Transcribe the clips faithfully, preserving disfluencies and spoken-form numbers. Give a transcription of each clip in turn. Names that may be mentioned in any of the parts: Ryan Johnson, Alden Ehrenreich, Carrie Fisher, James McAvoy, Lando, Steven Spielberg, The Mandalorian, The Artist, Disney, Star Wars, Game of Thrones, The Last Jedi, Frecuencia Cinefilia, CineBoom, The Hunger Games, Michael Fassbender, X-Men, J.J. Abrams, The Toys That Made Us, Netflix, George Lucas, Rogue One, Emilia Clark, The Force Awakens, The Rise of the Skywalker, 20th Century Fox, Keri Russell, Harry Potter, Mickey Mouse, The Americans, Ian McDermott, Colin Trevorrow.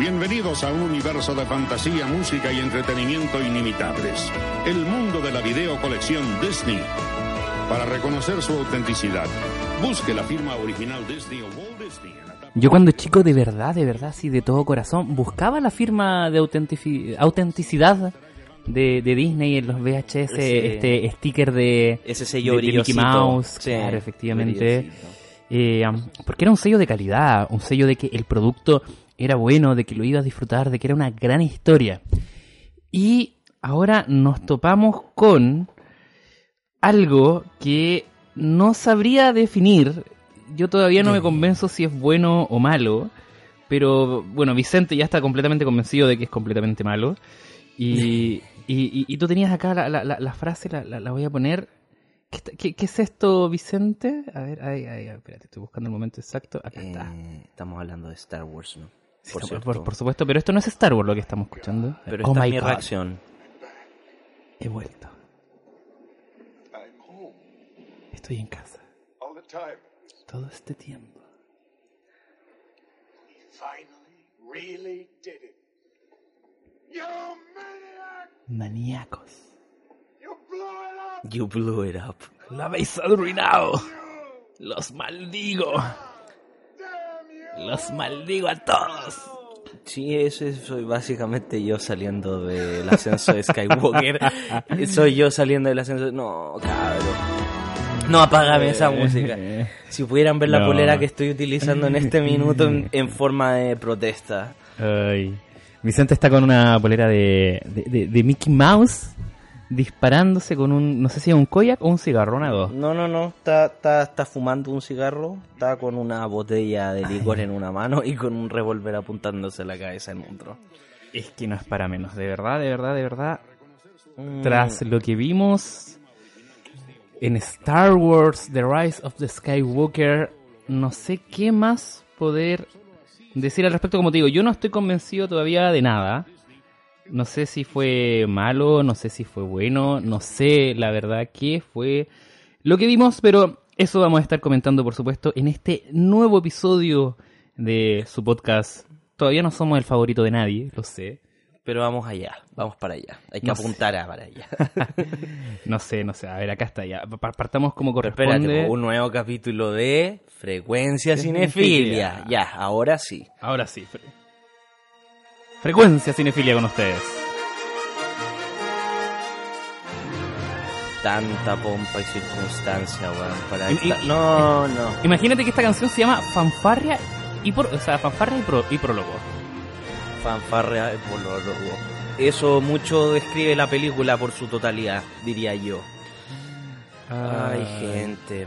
Bienvenidos a un universo de fantasía, música y entretenimiento inimitables. El mundo de la videocolección Disney. Para reconocer su autenticidad, busque la firma original Disney o Walt Disney. Yo cuando chico, de verdad, de verdad, sí, de todo corazón, buscaba la firma de autentifi- autenticidad de, de Disney en los V H S, sí. Este sticker de, ese sello de, de Mickey Mouse, sí, claro, efectivamente. Eh, porque era un sello de calidad, un sello de que el producto era bueno, de que lo ibas a disfrutar, de que era una gran historia. Y ahora nos topamos con algo que no sabría definir. Yo todavía no me convenzo si es bueno o malo, pero bueno, Vicente ya está completamente convencido de que es completamente malo. Y, y, y, y tú tenías acá la, la, la frase, la, la, la voy a poner. ¿Qué, qué, qué es esto, Vicente? A ver, ay, ay, espérate, estoy buscando el momento exacto. Acá eh, está. Estamos hablando de Star Wars, ¿no? Por, sí, por, por supuesto, pero esto no es Star Wars lo que estamos escuchando. Pero oh esta es mi God. reacción. He vuelto. Estoy en casa. Todo este tiempo. Maníacos. You blew it up. Lo habéis arruinado. Los maldigo. Los maldigo a todos. Sí, eso soy básicamente yo saliendo del ascenso de Skywalker. Soy yo saliendo del ascenso. No, cabrón. No, apágame esa música. Si pudieran ver la no. polera que estoy utilizando en este minuto en, en forma de protesta. Ay. Vicente está con una polera de, de, de, de Mickey Mouse disparándose con un, no sé si es un koyak o un cigarrón a dos. No, no, no. Está, está, está fumando un cigarro, está con una botella de licor Ay. en una mano y con un revólver apuntándose a la cabeza en otro. Es que no es para menos. De verdad, de verdad, de verdad. Mm. Tras lo que vimos en Star Wars, The Rise of the Skywalker, no sé qué más poder decir al respecto. Como te digo, yo no estoy convencido todavía de nada. No sé si fue malo, no sé si fue bueno, no sé la verdad qué fue lo que vimos, pero eso vamos a estar comentando, por supuesto, en este nuevo episodio de su podcast. Todavía no somos el favorito de nadie, lo sé. Pero vamos allá, vamos para allá. Hay que no apuntar sé. a para allá. No sé, no sé. A ver, acá está ya. Partamos como corresponde. Espérate, un nuevo capítulo de Frecuencia Cinefilia. Ya, ahora sí. Ahora sí. Fre- Frecuencia Cinefilia con ustedes. Tanta pompa y circunstancia, weón. Para esta... I- no, no. Imagínate que esta canción se llama Fanfarria y por, o sea, Fanfarria y, pro- y Prólogo. Fanfarria por lo rojo. Eso mucho describe la película por su totalidad, diría yo. Ay, Ay gente.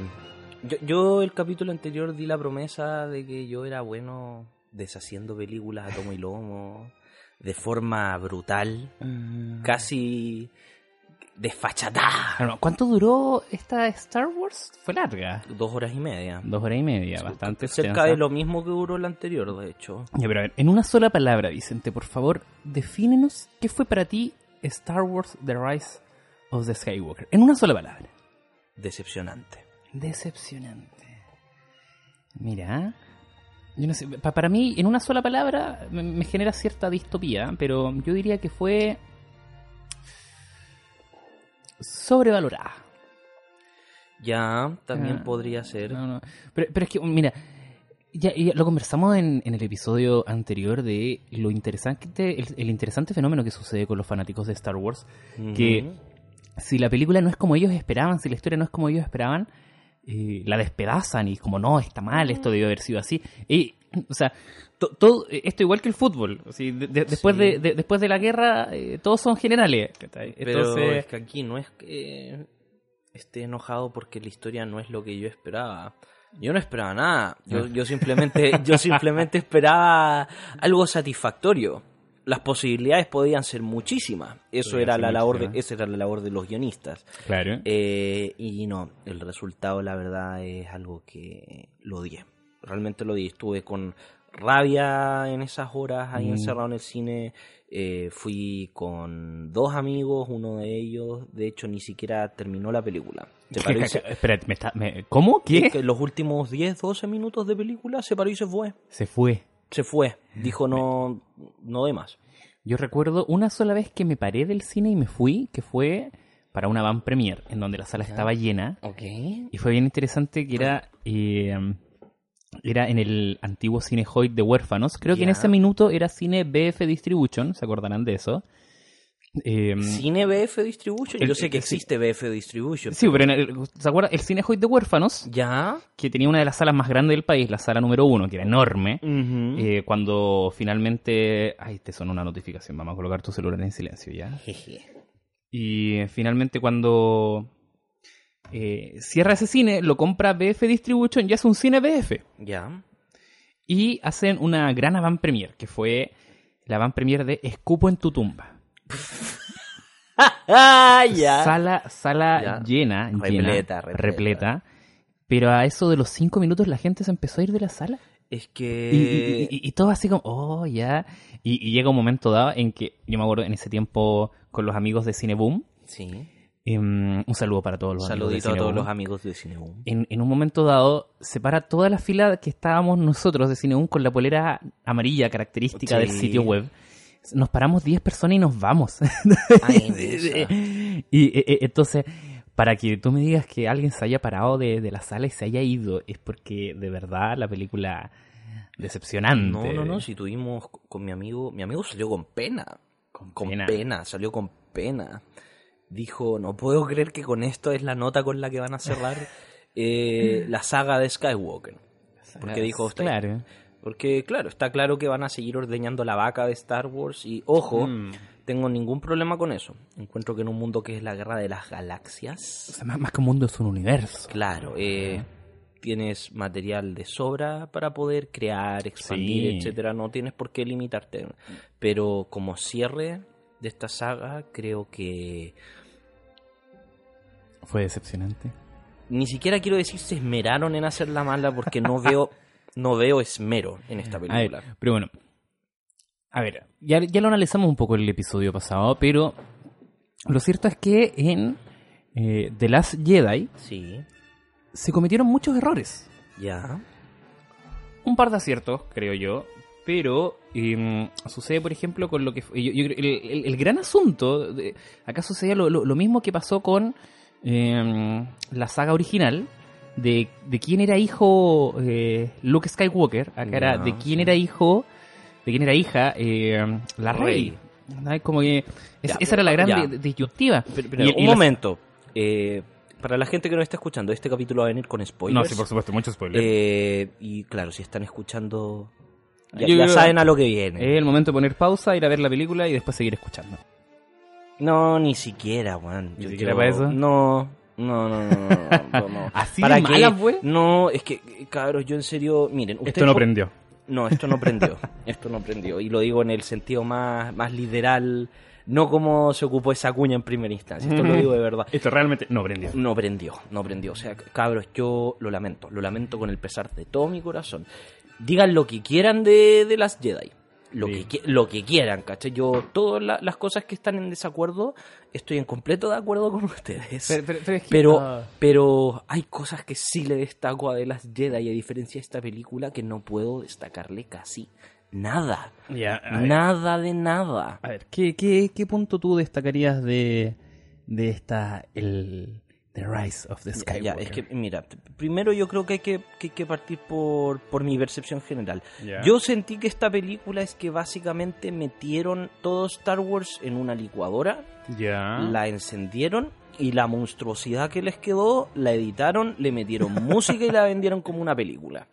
Yo, yo el capítulo anterior di la promesa de que yo era bueno deshaciendo películas a tomo y lomo, de forma brutal, mm. casi desfachatada. No, no. ¿Cuánto duró esta Star Wars? Fue larga. Dos horas y media. Dos horas y media, sí, bastante cerca extensa. De lo mismo que duró la anterior, de hecho. Ya, pero a ver, en una sola palabra, Vicente, por favor, defínenos qué fue para ti Star Wars The Rise of the Skywalker. En una sola palabra. Decepcionante. Decepcionante. Mira, yo no sé, para mí, en una sola palabra, me genera cierta distopía, pero yo diría que fue... sobrevalorada. Ya, también ah, podría ser. No, no. Pero, pero es que, mira, ya, ya lo conversamos en, en el episodio anterior de lo interesante, el, el interesante fenómeno que sucede con los fanáticos de Star Wars, uh-huh. que si la película no es como ellos esperaban, si la historia no es como ellos esperaban, eh, la despedazan y como, no, está mal, esto debió haber sido así. Y, o sea, to, todo esto igual que el fútbol. ¿Sí? De, de, después, sí. de, de, después de la guerra, eh, todos son generales. Entonces, pero es que aquí no es que esté enojado porque la historia no es lo que yo esperaba. Yo no esperaba nada. Yo, yo simplemente, yo simplemente esperaba algo satisfactorio. Las posibilidades podían ser muchísimas. Eso era la labor de, esa era la labor de los guionistas. Claro. Eh, y no, el resultado, la verdad, es algo que lo odié. Realmente lo di, estuve con rabia en esas horas ahí mm. encerrado en el cine. Eh, fui con dos amigos, uno de ellos, de hecho, ni siquiera terminó la película. Se paró y se... Espérate, me está... me... ¿cómo? ¿Qué? Es que los últimos diez, doce minutos de película se paró y se fue. Se fue. se fue. Dijo, no, no doy más. Yo recuerdo una sola vez que me paré del cine y me fui, que fue para una van premier, en donde la sala estaba llena. Okay. Y fue bien interesante que era... Eh, era en el antiguo cine Hoyt de Huérfanos. Creo yeah. que en ese minuto era cine B F Distribution, ¿se acordarán de eso? Eh, ¿Cine B F Distribution? El, Yo sé que el, existe B F Distribution. Sí, pero en el, ¿se acuerdan? El cine Hoyt de Huérfanos, ya que tenía una de las salas más grandes del país, la sala número uno, que era enorme. Uh-huh. Eh, cuando finalmente... Ay, te sonó una notificación, vamos a colocar tu celular en silencio ya. Jeje. Y eh, finalmente cuando... Eh, cierra ese cine, lo compra B F Distribution, ya es un cine B F. Ya. Yeah. Y hacen una gran avant premier, que fue la avant premier de Escupo en tu tumba. yeah. Sala, sala yeah. llena, repleta, llena, repleta, repleta. Pero a eso de los cinco minutos la gente se empezó a ir de la sala. Es que... Y, y, y, y todo así como, oh, ya. Yeah. Y, y llega un momento dado en que, yo me acuerdo en ese tiempo con los amigos de CineBoom. Sí. Um, un saludo para todos los Saludito amigos de CineBoom. A todos los amigos de CineBoom. En, en un momento dado, se para toda la fila que estábamos nosotros de CineBoom con la polera amarilla característica sí. del sitio web. Nos paramos diez personas y nos vamos. Ay, y e, e, entonces, para que tú me digas que alguien se haya parado de, de la sala y se haya ido, es porque de verdad la película decepcionante. No, no, no, si tuvimos con mi amigo, mi amigo salió con pena. Con, con pena. pena, salió con pena. Dijo, no puedo creer que con esto es la nota con la que van a cerrar eh, la saga de Skywalker. Porque dijo, usted, claro. Porque claro, está claro que van a seguir ordeñando la vaca de Star Wars y ojo, mm. tengo ningún problema con eso. Encuentro que en un mundo que es la guerra de las galaxias... O sea, más, más que un mundo es un universo. Claro, eh, uh-huh. tienes material de sobra para poder crear, expandir, sí. etcétera. No tienes por qué limitarte. Pero como cierre de esta saga, creo que... Fue decepcionante. Ni siquiera quiero decir se esmeraron en hacerla mala porque no veo no veo esmero en esta película. A ver, pero bueno, a ver, ya, ya lo analizamos un poco en el episodio pasado, pero lo cierto es que en eh, The Last Jedi sí. se cometieron muchos errores. Ya. Un par de aciertos, creo yo, pero eh, sucede, por ejemplo, con lo que... Yo, yo, el, el, el gran asunto, de, acá sucedía lo, lo, lo mismo que pasó con... Eh, la saga original de, de quién era hijo eh, Luke Skywalker, acá no, era de quién sí. era hijo, de quién era hija eh, la Rey. Rey. Como que es, ya, esa era la gran disyuntiva. Un y momento, la... eh, para la gente que no está escuchando, este capítulo va a venir con spoilers. No, sí, por supuesto, muchos spoilers. Eh, y claro, si están escuchando, ya, yo, ya saben a lo que viene. Es el momento de poner pausa, ir a ver la película y después seguir escuchando. No, ni siquiera, weón. ¿Ni siquiera yo, para eso? No, no, no, no, no, no. ¿Así de mala fue? No, es que, cabros, yo en serio, miren. Usted esto no po- prendió. No, esto no prendió, esto no prendió. Y lo digo en el sentido más, más literal, no como se ocupó esa cuña en primera instancia. Esto mm-hmm. lo digo de verdad. Esto realmente no prendió. No prendió, no prendió. O sea, cabros, yo lo lamento, lo lamento con el pesar de todo mi corazón. Digan lo que quieran de, de las Jedi. Lo, sí. que, lo que quieran, ¿cachai? Yo, todas la, las cosas que están en desacuerdo, estoy en completo de acuerdo con ustedes. Pero, pero, pero, es que pero, no. pero hay cosas que sí le destaco a The Last Jedi, y a diferencia de esta película, que no puedo destacarle casi nada. Yeah, nada ver. de nada. A ver, ¿qué, qué, qué punto tú destacarías de, de esta, el The Rise of the Skywalker? Yeah, yeah, es que, mira, primero yo creo que hay que, que, que partir por, por mi percepción general. Yeah. Yo sentí que esta película es que básicamente metieron todo Star Wars en una licuadora, yeah. la encendieron y la monstruosidad que les quedó, la editaron, le metieron música y la vendieron como una película.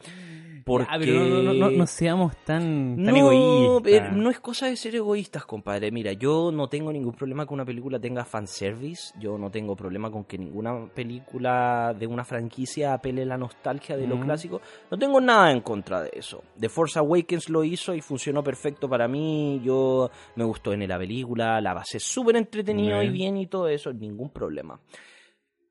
Porque... Ah, pero no, no, no, no seamos tan, tan no, egoístas. No es cosa de ser egoístas, compadre. Mira, yo no tengo ningún problema que una película tenga fanservice. Yo no tengo problema con que ninguna película de una franquicia apele la nostalgia de mm. lo clásico. No tengo nada en contra de eso. The Force Awakens lo hizo y funcionó perfecto para mí. Yo me gustó en la película, la pasé súper entretenido mm. y bien y todo eso. Ningún problema.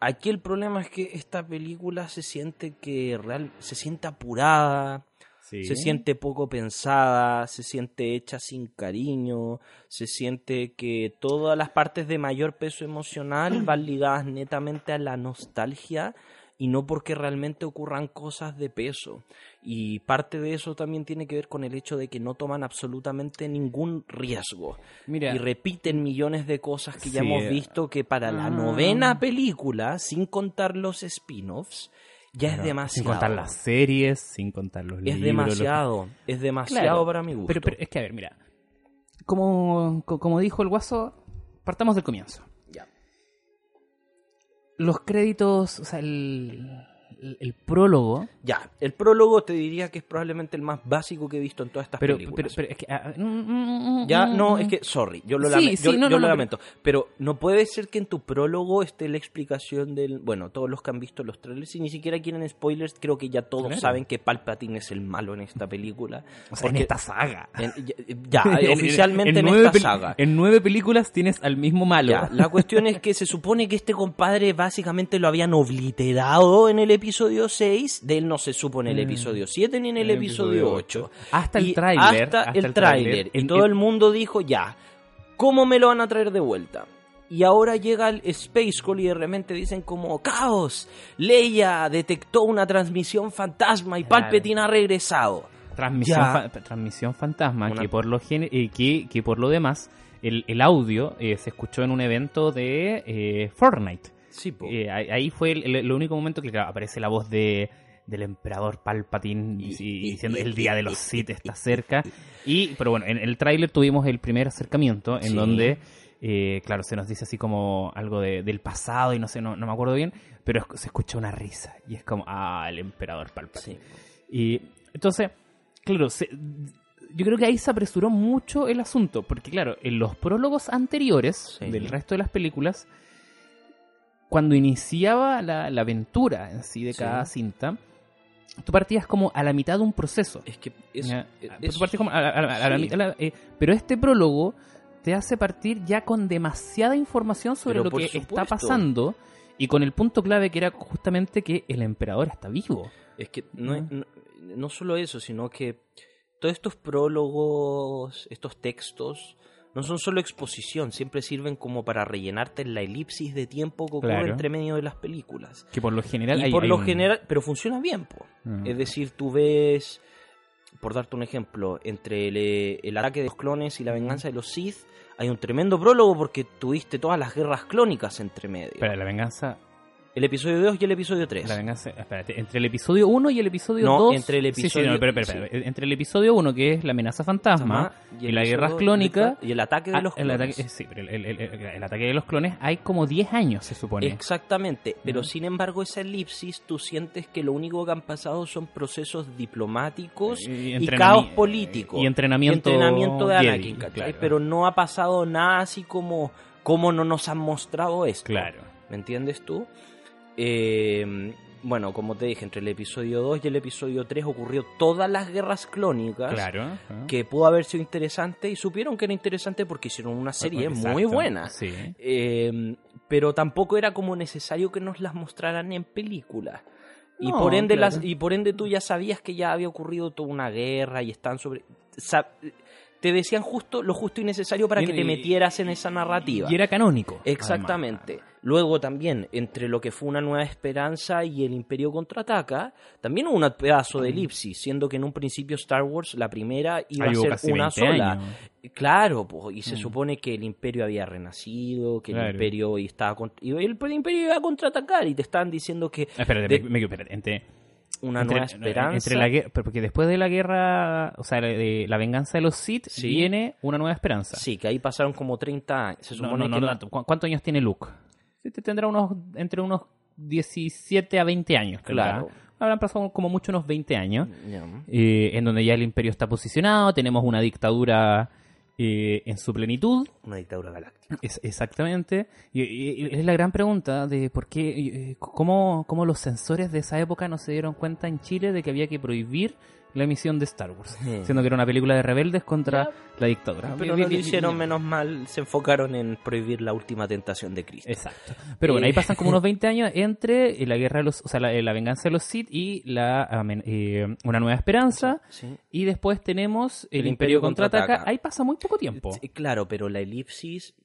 Aquí el problema es que esta película se siente que real, se siente apurada, sí. se siente poco pensada, se siente hecha sin cariño, se siente que todas las partes de mayor peso emocional van ligadas netamente a la nostalgia y no porque realmente ocurran cosas de peso. Y parte de eso también tiene que ver con el hecho de que no toman absolutamente ningún riesgo. Mira, y repiten millones de cosas que sí. ya hemos visto, que para ah. la novena película, sin contar los spin-offs, ya claro, es demasiado. Sin contar las series, sin contar los es libros. Demasiado, los... Es demasiado, claro, para mi gusto. Pero, pero es que, a ver, mira, como, como dijo el Guaso, partamos del comienzo. Ya. Los créditos, o sea, el... El, el prólogo... Ya, el prólogo te diría que es probablemente el más básico que he visto en todas estas pero, películas. Pero, pero es que... Ah, mm, mm, ya, no, es que... Sorry, yo lo, sí, lame, sí, yo, no, yo no, lo no, lamento. Pero... pero no puede ser que en tu prólogo esté la explicación del... Bueno, todos los que han visto los trailers y ni siquiera quieren spoilers, creo que ya todos claro. saben que Palpatine es el malo en esta película. O sea, porque, en esta saga. En, ya, ya oficialmente en, en, en esta peli- saga. En nueve películas tienes al mismo malo. Ya, la cuestión es que se supone que este compadre básicamente lo habían obliterado en el episodio. Episodio seis, de él no se supo en el episodio siete ni en el, el episodio, episodio ocho. Hasta el tráiler. Hasta, hasta el tráiler. Y el, todo el mundo dijo, ya, ¿cómo me lo van a traer de vuelta? Y ahora llega el Space Call y de repente dicen como, ¡caos! Leia detectó una transmisión fantasma y claro. Palpatine ha regresado. Transmisión, fa- transmisión fantasma, una... que, por lo gen- eh, que, que por lo demás, el, el audio eh, se escuchó en un evento de eh, Fortnite. Sí, eh, ahí fue el, el, el único momento que claro, aparece la voz de del emperador Palpatine y, y, diciendo y, el día de los Sith está cerca. Y pero bueno, en el tráiler tuvimos el primer acercamiento en sí. donde eh, claro se nos dice así como algo de, del pasado y no sé, no, no me acuerdo bien, pero es, se escucha una risa y es como ah el emperador Palpatine. Sí. Y entonces claro se, yo creo que ahí se apresuró mucho el asunto porque claro en los prólogos anteriores sí. del resto de las películas cuando iniciaba la, la aventura en sí de cada sí. cinta, tú partías como a la mitad de un proceso. Es que... Es, eh, es, tú partías como a la, a la, sí. a la mitad... A la, eh, pero este prólogo te hace partir ya con demasiada información sobre pero lo que supuesto. Está pasando y con el punto clave que era justamente que el emperador está vivo. Es que no, es, no, no solo eso, sino que todos estos prólogos, estos textos... No son solo exposición, siempre sirven como para rellenarte la elipsis de tiempo que ocurre claro. entre medio de las películas. Que por lo general... Y hay, por hay lo un... general... Pero funciona bien, po. Uh-huh. Es decir, tú ves, por darte un ejemplo, entre el, el ataque de los clones y la venganza de los Sith, hay un tremendo prólogo porque tuviste todas las guerras clónicas entre medio. Pero la venganza... El episodio dos y el episodio tres. La venganza... Espérate, entre el episodio uno y el episodio no, dos... Entre el episodio... Sí, sí, no, pero, pero, pero, sí. Entre el episodio uno, que es la amenaza fantasma, y, y la guerra clónica... Y el ataque de los clones. El ataque, sí, pero el, el, el, el ataque de los clones hay como diez años, se supone. Exactamente, pero mm. sin embargo esa elipsis, tú sientes que lo único que han pasado son procesos diplomáticos y, y, y caos político. Y entrenamiento... Y entrenamiento de Anakin, claro. ¿Cachai? Pero no ha pasado nada así como... ¿Cómo no nos han mostrado esto? Claro. ¿Me entiendes tú? Eh, bueno, como te dije, entre el episodio dos y el episodio tres ocurrió todas las guerras clónicas claro, claro. que pudo haber sido interesante y supieron que era interesante porque hicieron una serie exacto, muy buena sí. eh, pero tampoco era como necesario que nos las mostraran en películas no, y, por ende claro. las, y por ende tú ya sabías que ya había ocurrido toda una guerra y están sobre... Sab, te decían justo lo justo y necesario para y, que te metieras en esa narrativa. Y era canónico. Exactamente. Además. Luego también, entre lo que fue Una Nueva Esperanza y El Imperio Contraataca, también hubo un pedazo de elipsis, siendo que en un principio Star Wars, la primera, iba Ay, a ser una sola. Años. Claro, pues, y se mm. supone que el Imperio había renacido, que claro. el Imperio estaba con... y el, el Imperio iba a contraatacar, y te estaban diciendo que... Ah, espérate, de... me, me, espérate, entre... Una entre, Nueva Esperanza. Entre la, porque después de la guerra, o sea, de la venganza de los Sith, sí. viene Una Nueva Esperanza. Sí, que ahí pasaron como treinta años. Se supone no, no, que no tanto. ¿Cuántos años tiene Luke? Tendrá unos entre unos diecisiete a veinte años. Claro. ¿Verdad? Habrán pasado como mucho unos veinte años. Yeah. Eh, en donde ya el imperio está posicionado, tenemos una dictadura eh, en su plenitud. Una dictadura galáctica. Es, exactamente. Y, y, y es la gran pregunta de por qué, cómo, cómo los censores de esa época no se dieron cuenta en Chile de que había que prohibir la emisión de Star Wars, sí. siendo que era una película de rebeldes contra ya, la dictadura. Pero no lo hicieron, menos mal, se enfocaron en prohibir La Última Tentación de Cristo. Exacto. Pero eh. bueno, ahí pasan como unos veinte años entre la guerra de los, o sea, la, la venganza de los Sith y la eh, Una Nueva Esperanza, sí, sí. y después tenemos El, el Imperio, Imperio Contraataca. Contraataca. Ahí pasa muy poco tiempo. Claro, pero la elipsis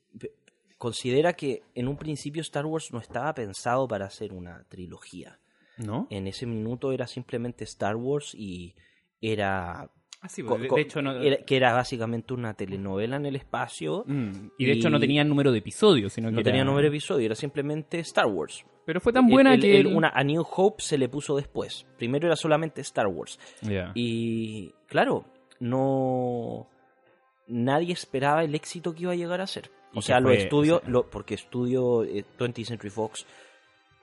considera que en un principio Star Wars no estaba pensado para hacer una trilogía. ¿No? En ese minuto era simplemente Star Wars y era... Ah, sí, de, de hecho, no... era, que era básicamente una telenovela en el espacio. Mm, y de y... hecho no tenía número de episodios. Sino que no era... tenía número de episodios, era simplemente Star Wars. Pero fue tan buena el, que... El, el, una, a New Hope se le puso después. Primero era solamente Star Wars. Yeah. Y claro, no nadie esperaba el éxito que iba a llegar a ser. O sea, fue, los estudios, o sea... Lo, porque estudio eh, twentieth Century Fox...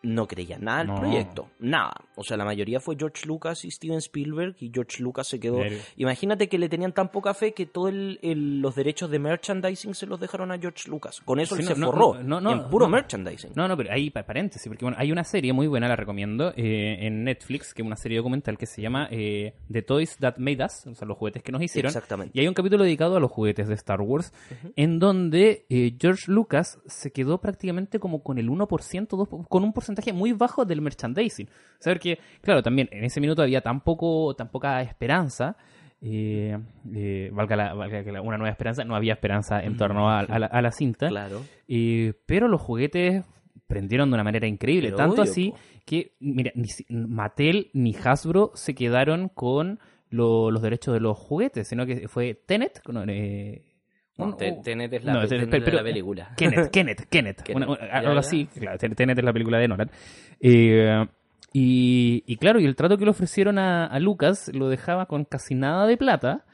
No creía nada al no. proyecto, nada. O sea, la mayoría fue George Lucas y Steven Spielberg, y George Lucas se quedó... Bien. Imagínate que le tenían tan poca fe que todos los derechos de merchandising se los dejaron a George Lucas. Con eso sí, él no, se no, forró, no, no, no, en puro no, merchandising. No, no, pero ahí paréntesis, porque bueno, hay una serie muy buena, la recomiendo, eh, en Netflix, que es una serie documental que se llama eh, The Toys That Made Us, o sea, los juguetes que nos hicieron. Exactamente. Y hay un capítulo dedicado a los juguetes de Star Wars, uh-huh. en donde eh, George Lucas se quedó prácticamente como con el uno por ciento, dos, con un porcentaje muy bajo del merchandising. O sea, que, claro, también en ese minuto había tan, poco, tan poca esperanza, eh, eh, valga, la, valga la, una nueva esperanza, no había esperanza en torno a, a, la, a la cinta. Claro. Eh, pero los juguetes prendieron de una manera increíble, pero tanto obvio, así po. que, mira, ni Mattel ni Hasbro se quedaron con lo, los derechos de los juguetes, sino que fue Tenet, con... Eh, No, Tenet es la, no, Tenet, pero, es la película. Kenneth, Kenneth, Kenneth. Kenneth. Una, una, algo así, claro, Tenet es la película de Nolan. Eh, y, y claro, y el trato que le ofrecieron a, a Lucas lo dejaba con casi nada de plata.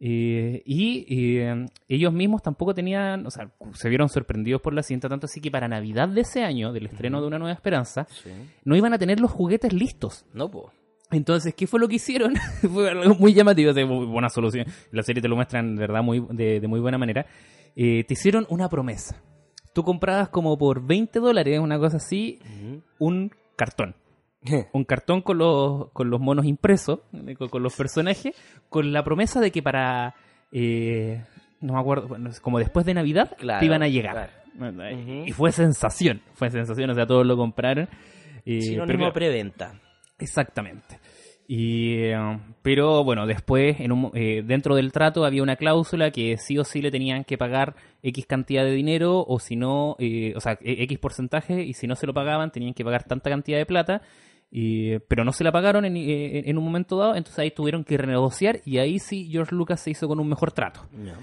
Eh, y eh, ellos mismos tampoco tenían, o sea, se vieron sorprendidos por la cinta, tanto así que para Navidad de ese año, del estreno uh-huh. de Una Nueva Esperanza, sí. no iban a tener los juguetes listos. No, po. Entonces, ¿qué fue lo que hicieron? Fue algo muy llamativo, de buena solución. La serie te lo muestran, de verdad, muy, de, de muy buena manera. Eh, te hicieron una promesa. Tú comprabas como por veinte dólares, una cosa así, uh-huh. un cartón. Un cartón con los, con los monos impresos, con, con los personajes, con la promesa de que para... Eh, no me acuerdo, como después de Navidad, claro, te iban a llegar. Claro. Uh-huh. Y fue sensación, fue sensación, o sea, todos lo compraron. Eh, Sinónimo pero, preventa. Exactamente. Y, pero bueno, después en un, eh, dentro del trato había una cláusula que sí o sí le tenían que pagar X cantidad de dinero, o si no, eh, o sea, X porcentaje, y si no se lo pagaban tenían que pagar tanta cantidad de plata, y, pero no se la pagaron en, en, en un momento dado, entonces ahí tuvieron que renegociar, y ahí sí George Lucas se hizo con un mejor trato. No.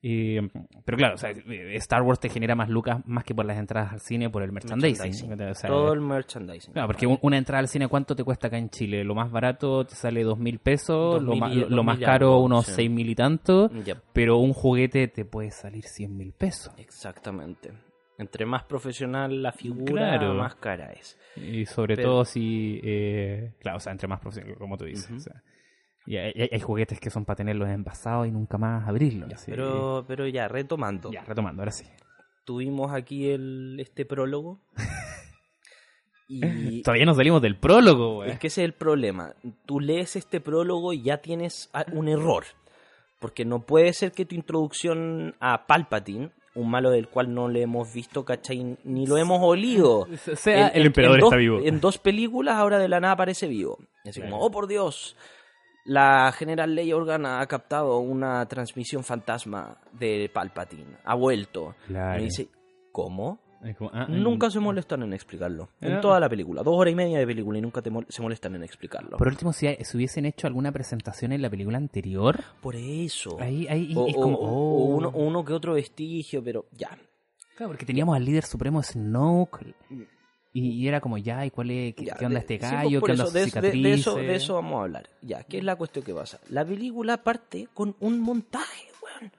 Eh, pero claro, o sea, Star Wars te genera más lucas más que por las entradas al cine, por el merchandising, merchandising. O sea, todo el merchandising, claro, porque una entrada al cine, ¿cuánto te cuesta acá en Chile? Lo más barato te sale dos mil pesos, dos mil, lo, ma- lo, lo más caro algo, unos sí. seis mil y tanto, yep. pero un juguete te puede salir cien mil pesos. Exactamente. Entre más profesional la figura, claro. más cara es, y sobre pero... todo si eh, claro, o sea, entre más profesional, como tú dices, uh-huh. o sea, y hay, hay juguetes que son para tenerlos envasados y nunca más abrirlos. Ya, pero, pero ya, retomando. Ya, retomando, ahora sí. Tuvimos aquí el este prólogo. y todavía no salimos del prólogo, güey. Es que ese es el problema. Tú lees este prólogo y ya tienes un error. Porque no puede ser que tu introducción a Palpatine, un malo del cual no le hemos visto, ¿cachai? Ni lo hemos olido. O sea, en, el en, emperador en dos, está vivo. En dos películas ahora de la nada aparece vivo. Así claro. como, oh, por Dios... La General Leia Organa ha captado una transmisión fantasma de Palpatine. Ha vuelto. Claro. Y dice, ¿cómo? Como, ah, nunca ah, se molestan en explicarlo. Ah, en toda la película. Dos horas y media de película y nunca te mol- se molestan en explicarlo. Por último, si se hubiesen hecho alguna presentación en la película anterior. Por eso. Ahí, ahí o, es como... O, oh. o uno, uno que otro vestigio, pero ya. Claro, porque teníamos al líder supremo Snoke... Y era como, ya, ¿y cuál es? ¿Qué, ya, ¿qué onda de, este gallo? Sí, ¿qué onda sus cicatrices? De, de, eso, de eso vamos a hablar. Ya, ¿qué es la cuestión que pasa? La película parte con un montaje, weón.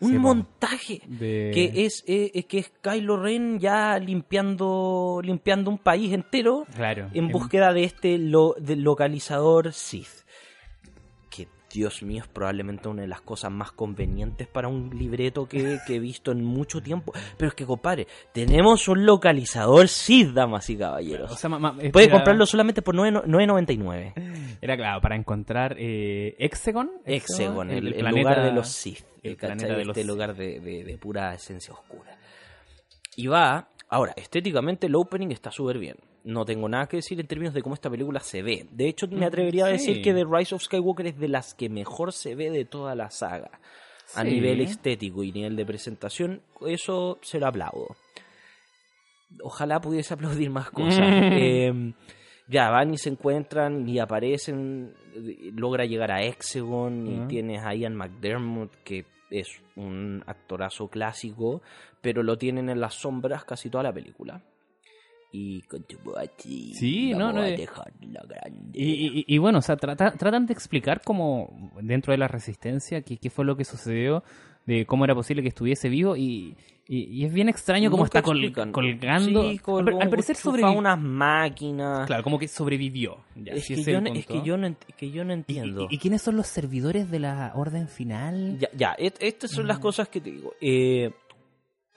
Un sí, montaje. De... Que es, es que es Kylo Ren ya limpiando limpiando un país entero. Claro. En búsqueda de este lo, de localizador Sith. Que, Dios mío, es probablemente una de las cosas más convenientes para un libreto que, que he visto en mucho tiempo. Pero es que, compadre, tenemos un localizador Sith, damas y caballeros. O sea, ma, ma, puede era... comprarlo solamente por nueve noventa y nueve. Era claro, para encontrar eh, Hexagon. Hexagon, el, el, el planeta, lugar de los Sith. El, el planeta de los este Sith. Lugar de, de, de pura esencia oscura. Y va... Ahora, estéticamente el opening está súper bien. No tengo nada que decir en términos de cómo esta película se ve. De hecho, me atrevería sí. a decir que The Rise of Skywalker es de las que mejor se ve de toda la saga. Sí. A nivel estético y nivel de presentación, eso se lo aplaudo. Ojalá pudiese aplaudir más cosas. Mm. Eh, ya van y se encuentran y aparecen, logra llegar a Hexagon, uh-huh. y tienes a Ian McDermott, que es un actorazo clásico, pero lo tienen en las sombras casi toda la película. Y con tu bochi, sí, no, no, eh. y, y, y bueno, o sea, trata, tratan de explicar como dentro de la resistencia qué, qué fue lo que sucedió, de cómo era posible que estuviese vivo, y, y, y es bien extraño cómo está col, colgando, sí, col, al, al parecer sobrevivió unas máquinas, claro, como que sobrevivió. Ya, es, que yo, es que yo no ent- que yo no entiendo. ¿Y, y, y quiénes son los servidores de la Orden Final? Ya, ya, et, estas son ah. las cosas que te digo. Eh,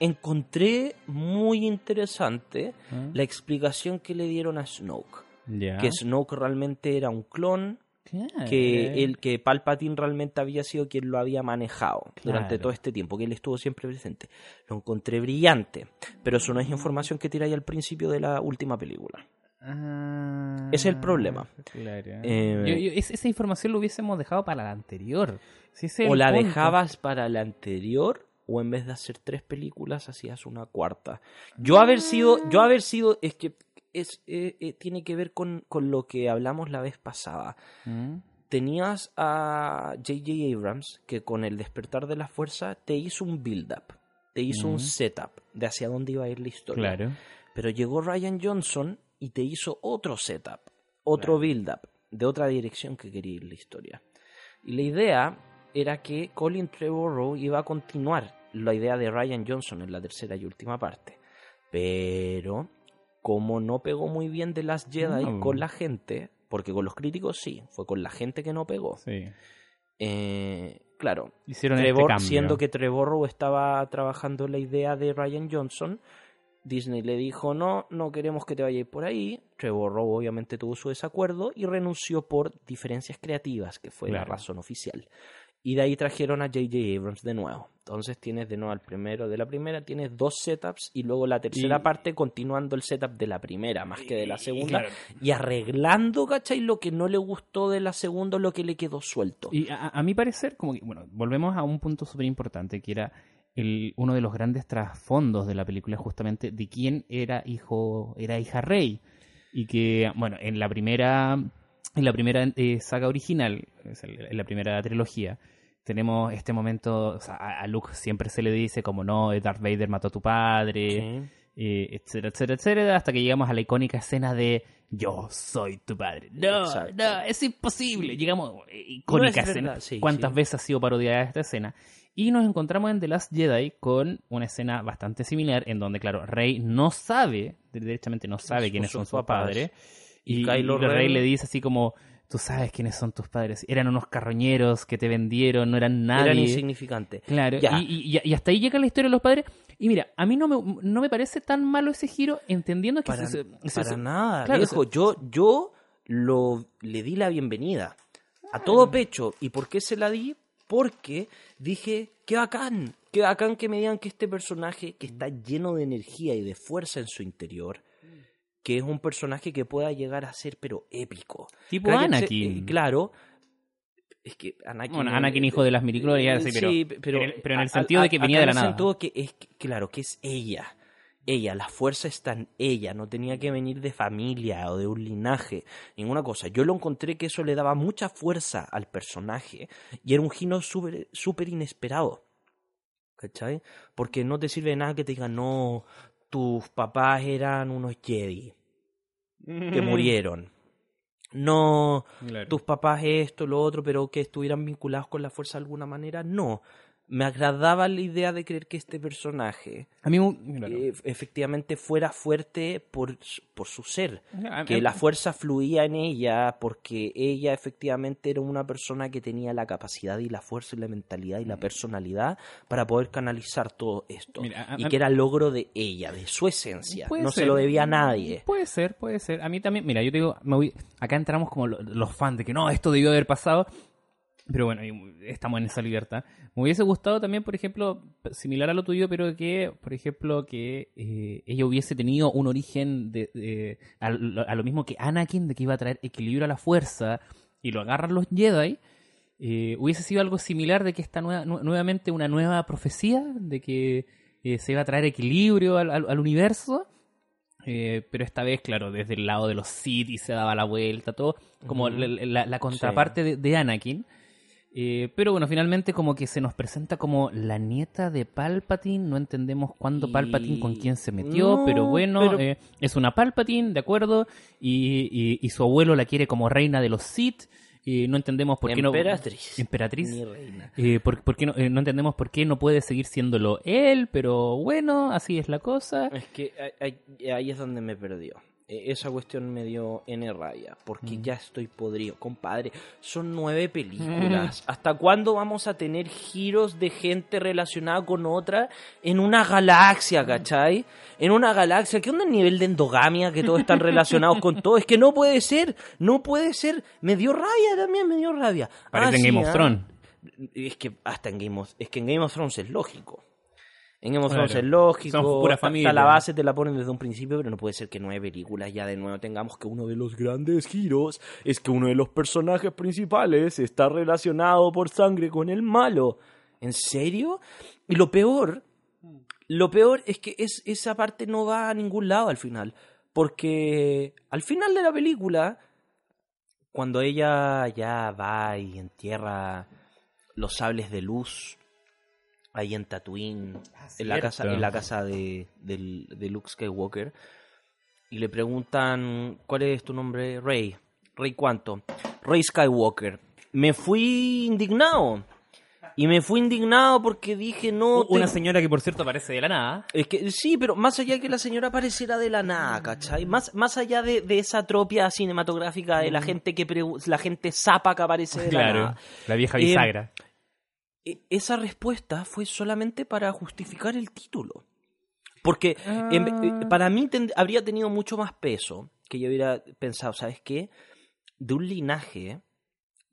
Encontré muy interesante ¿Eh? la explicación que le dieron a Snoke. Yeah. Que Snoke realmente era un clon. Claro. Que el que Palpatine realmente había sido quien lo había manejado, claro, durante todo este tiempo, que él estuvo siempre presente. Lo encontré brillante. Pero eso no es información que tiráis al principio de la última película. Ah, ese es el problema. Claro. Eh, yo, yo, esa información lo hubiésemos dejado para la anterior. Si ese o la punto. dejabas para la anterior, o en vez de hacer tres películas hacías una cuarta. Yo haber sido, yo haber sido, es que es, eh, eh, tiene que ver con, con lo que hablamos la vez pasada. ¿Mm? Tenías a J J. Abrams, que con El despertar de la fuerza te hizo un build-up, te hizo ¿Mm? un setup de hacia dónde iba a ir la historia. Claro. Pero llegó Ryan Johnson y te hizo otro setup, otro claro. build-up, de otra dirección que quería ir la historia. Y la idea era que Colin Trevorrow iba a continuar la idea de Ryan Johnson en la tercera y última parte, pero como no pegó muy bien The Last Jedi no. con la gente, porque con los críticos sí, fue con la gente que no pegó, sí. eh, claro, hicieron Trevor, este siendo que Trevorrow estaba trabajando la idea de Ryan Johnson, Disney le dijo no, no queremos que te vayas por ahí. Trevorrow obviamente tuvo su desacuerdo y renunció por diferencias creativas, que fue claro. la razón oficial. Y de ahí trajeron a J J. Abrams de nuevo. Entonces tienes de nuevo al primero de la primera, tienes dos setups y luego la tercera y... parte continuando el setup de la primera más que de la segunda. Y, claro. y arreglando, ¿cachai? Lo que no le gustó de la segunda, lo que le quedó suelto. Y a, a mi parecer, como que, bueno, volvemos a un punto súper importante que era el, uno de los grandes trasfondos de la película, justamente de quién era hijo, era hija Rey. Y que, bueno, en la primera... En la primera eh, saga original, en la primera trilogía, tenemos este momento, o sea, a Luke siempre se le dice como no, Darth Vader mató a tu padre, sí. eh, etcétera, etcétera, etcétera, hasta que llegamos a la icónica escena de yo soy tu padre. No, Exacto. no, es imposible. Llegamos a icónica no es escena. Sí, ¿Cuántas sí. veces ha sido parodiada esta escena? Y nos encontramos en The Last Jedi con una escena bastante similar, en donde, claro, Rey no sabe, derechamente no sabe Sus, quiénes son su padre. Y, y Kylo Ren Rey le dice así como, tú sabes quiénes son tus padres, eran unos carroñeros que te vendieron, no eran nadie. Eran insignificantes. Claro, yeah. y, y, y hasta ahí llega la historia de los padres. Y mira, a mí no me, no me parece tan malo ese giro, entendiendo que... Para, se, para se, se, nada, claro, viejo, se, yo, yo lo, le di la bienvenida ah. a todo pecho. ¿Y por qué se la di? Porque dije, qué bacán, qué bacán que me digan que este personaje que está lleno de energía y de fuerza en su interior... que es un personaje que pueda llegar a ser pero épico. Tipo Creo Anakin. Que, eh, claro. Es que Anakin... Bueno, Anakin hijo de las midichlorianas, eh, sí, pero, sí, pero, pero, pero en el sentido a, a, de que venía de la nada. En el sentido que es, claro, que es ella. Ella, la fuerza está en ella. No tenía que venir de familia o de un linaje. Ninguna cosa. Yo lo encontré que eso le daba mucha fuerza al personaje. Y era un giro súper súper inesperado. ¿Cachai? Porque no te sirve de nada que te digan no... Tus papás eran unos Jedi que murieron. No, claro. tus papás esto, lo otro, pero que estuvieran vinculados con la fuerza de alguna manera, no. Me agradaba la idea de creer que este personaje a mí, claro. eh, efectivamente fuera fuerte por, por su ser. A, que a, la fuerza fluía en ella porque ella efectivamente era una persona que tenía la capacidad y la fuerza y la mentalidad y la personalidad para poder canalizar todo esto. Mira, a, y que era logro de ella, de su esencia. No ser, se lo debía a nadie. Puede ser, puede ser. A mí también, mira, yo te digo, me voy, acá entramos como los fans de que no, esto debió haber pasado. Pero bueno, estamos en esa libertad. Me hubiese gustado también, por ejemplo, similar a lo tuyo, pero que, por ejemplo, que eh, ella hubiese tenido un origen de, de a, a lo mismo que Anakin, de que iba a traer equilibrio a la fuerza y lo agarran los Jedi. Eh, hubiese sido algo similar de que esta nueva, nuevamente una nueva profecía de que eh, se iba a traer equilibrio al, al, al universo. Eh, pero esta vez, claro, desde el lado de los Sith y se daba la vuelta, todo, como uh-huh. la, la, la contraparte sí. de, de Anakin. Eh, pero bueno, finalmente como que se nos presenta como la nieta de Palpatine. No entendemos cuándo y... Palpatine con quién se metió, no, pero bueno, pero... Eh, es una Palpatine, de acuerdo, y, y, y su abuelo la quiere como reina de los Sith. Eh, no entendemos por qué emperatriz. no emperatriz Ni reina. Eh, por, por qué no, eh, no entendemos por qué no puede seguir siéndolo él, pero bueno, así es la cosa. Es que ahí, ahí es donde me perdió. Esa cuestión me dio N rabia, porque mm. ya estoy podrido, compadre. Son nueve películas. Mm. ¿Hasta cuándo vamos a tener giros de gente relacionada con otra en una galaxia, cachai? En una galaxia. ¿Qué onda el nivel de endogamia que todos están relacionados con todo? Es que no puede ser, no puede ser. Me dio rabia también, me dio rabia. Parece ah, en sí, Game of Thrones. Es que hasta en Game of, es que en Game of Thrones es lógico. En Game of Thrones es lógico, pura familia. Hasta la base te la ponen desde un principio, pero no puede ser que nueve películas ya de nuevo tengamos que uno de los grandes giros es que uno de los personajes principales está relacionado por sangre con el malo. ¿En serio? Y lo peor, lo peor es que es, esa parte no va a ningún lado al final, porque al final de la película, cuando ella ya va y entierra los sables de luz ahí en Tatooine, ah, en la casa, en la casa de, de, de Luke Skywalker, y le preguntan, ¿cuál es tu nombre? Rey. ¿Rey cuánto? Rey Skywalker. Me fui indignado. Y me fui indignado porque dije no... Una te... señora que, por cierto, aparece de la nada. Es que sí, pero más allá de que la señora apareciera de la nada, ¿cachai? Más, más allá de, de esa tropia cinematográfica de la gente que pre... la gente zapa que aparece de claro, la nada. La vieja bisagra. Eh, Esa respuesta fue solamente para justificar el título. Porque ah. en, para mí ten, habría tenido mucho más peso que yo hubiera pensado, ¿sabes qué? De un linaje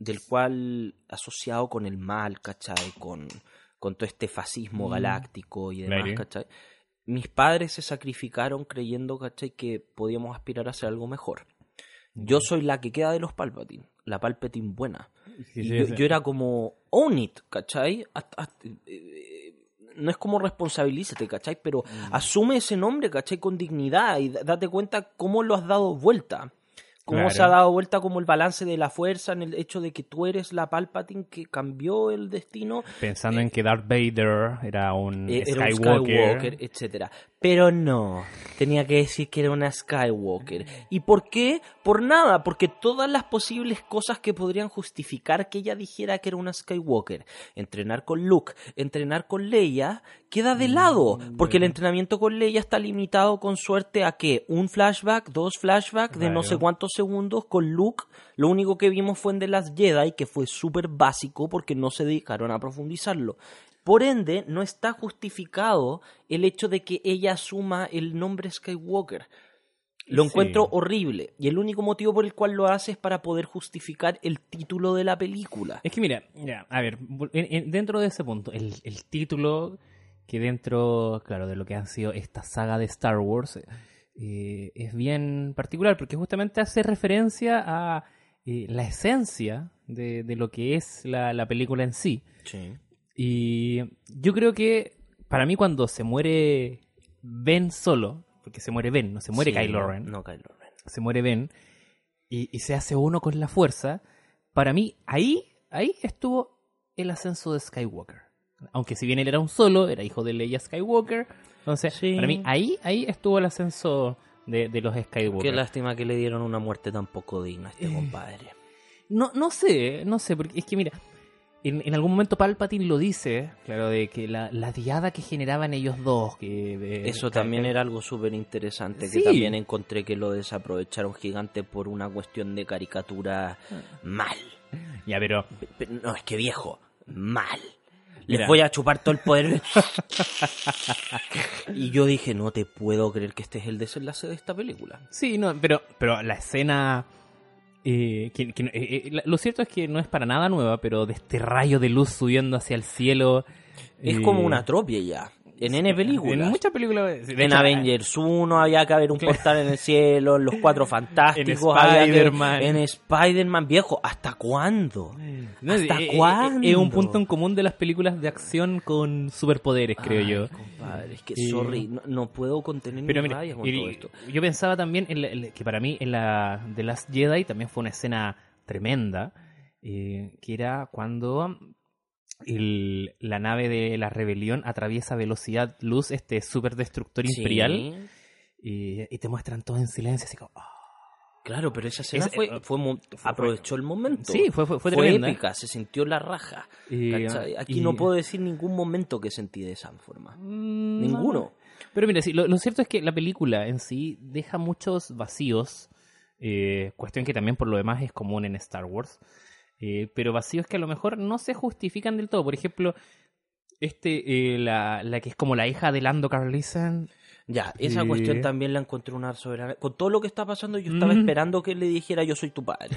del cual asociado con el mal, ¿cachai? Con, con todo este fascismo mm. galáctico y demás, Lady. ¿Cachai? Mis padres se sacrificaron creyendo, ¿cachai? Que podíamos aspirar a hacer algo mejor. Mm. Yo soy la que queda de los Palpatine, la Palpatine buena. Sí, sí, yo, sí. yo era como own it, ¿cachai? Hasta, hasta, eh, no es como responsabilízate, ¿cachai? Pero mm. asume ese nombre, ¿cachai? Con dignidad y date cuenta cómo lo has dado vuelta. Cómo claro. se ha dado vuelta como el balance de la fuerza en el hecho de que tú eres la Palpatine que cambió el destino. Pensando eh, en que Darth Vader era un, eh, Skywalker. Era un Skywalker, etcétera. Pero no, tenía que decir que era una Skywalker. ¿Y por qué? Por nada, porque todas las posibles cosas que podrían justificar que ella dijera que era una Skywalker, entrenar con Luke, entrenar con Leia, queda de lado, porque el entrenamiento con Leia está limitado con suerte a que un flashback, dos flashbacks de no sé cuántos segundos con Luke. Lo único que vimos fue en The Last Jedi, que fue súper básico porque no se dedicaron a profundizarlo. Por ende, no está justificado el hecho de que ella asuma el nombre Skywalker. Lo encuentro sí. horrible. Y el único motivo por el cual lo hace es para poder justificar el título de la película. Es que mira, mira a ver, en, en, dentro de ese punto, el, el título que dentro, claro, de lo que han sido esta saga de Star Wars eh, es bien particular porque justamente hace referencia a eh, la esencia de, de lo que es la, la película en sí. Sí. Y yo creo que para mí cuando se muere Ben Solo, porque se muere Ben, no se muere sí, Kylo Ren. No, Kylo Ren. Se muere Ben y, y se hace uno con la fuerza. Para mí ahí, ahí estuvo el ascenso de Skywalker. Aunque si bien él era un solo, era hijo de Leia Skywalker. Entonces, sí. para mí ahí, ahí estuvo el ascenso de, de los Skywalker. Qué lástima que le dieron una muerte tan poco digna a este eh, compadre. No, no sé, no sé, porque es que mira... En, en algún momento Palpatine lo dice, claro, de que la, la diada que generaban ellos dos. Que, de, Eso también que, era algo súper interesante, sí. que también encontré que lo desaprovecharon gigante por una cuestión de caricatura mal. Ya, pero... pero no, es que viejo, mal. Les Mira. voy a chupar todo el poder. Y yo dije, no te puedo creer que este es el desenlace de esta película. Sí, no, pero, pero la escena... Eh, que, que, eh, eh, lo cierto es que no es para nada nueva, pero de este rayo de luz subiendo hacia el cielo... Es eh, como una tropia ya. en N películas. En muchas películas. En hecho, Avengers uno había que haber un portal en el cielo, en Los Cuatro Fantásticos, en Spider-Man. En Spider-Man, viejo, ¿hasta cuándo? No, ¿Hasta eh, cuándo? Es eh, un punto en común de las películas de acción con superpoderes, creo Ay, yo. compadre, es que, eh, sorry, no, no puedo contener mi rabia con y, todo esto. Yo pensaba también en la, en la, que para mí en la The Last Jedi también fue una escena tremenda, eh, que era cuando... El, la nave de la rebelión atraviesa a velocidad luz este superdestructor imperial, sí. y, y te muestran todo en silencio así como oh. Claro, pero esa escena es, fue, fue, fue aprovechó fue, el momento sí fue fue, fue, fue épica, se sintió la raja, y, aquí y, no puedo decir ningún momento que sentí de esa forma, no, ninguno. Pero mira, sí, lo, lo cierto es que la película en sí deja muchos vacíos, eh, cuestión que también por lo demás es común en Star Wars. Eh, pero vacíos que a lo mejor no se justifican del todo. Por ejemplo, este eh, la, la que es como la hija de Lando Carlison. Ya, esa eh... cuestión también la encontré una soberana. Con todo lo que está pasando, yo estaba mm. esperando que le dijera yo soy tu padre.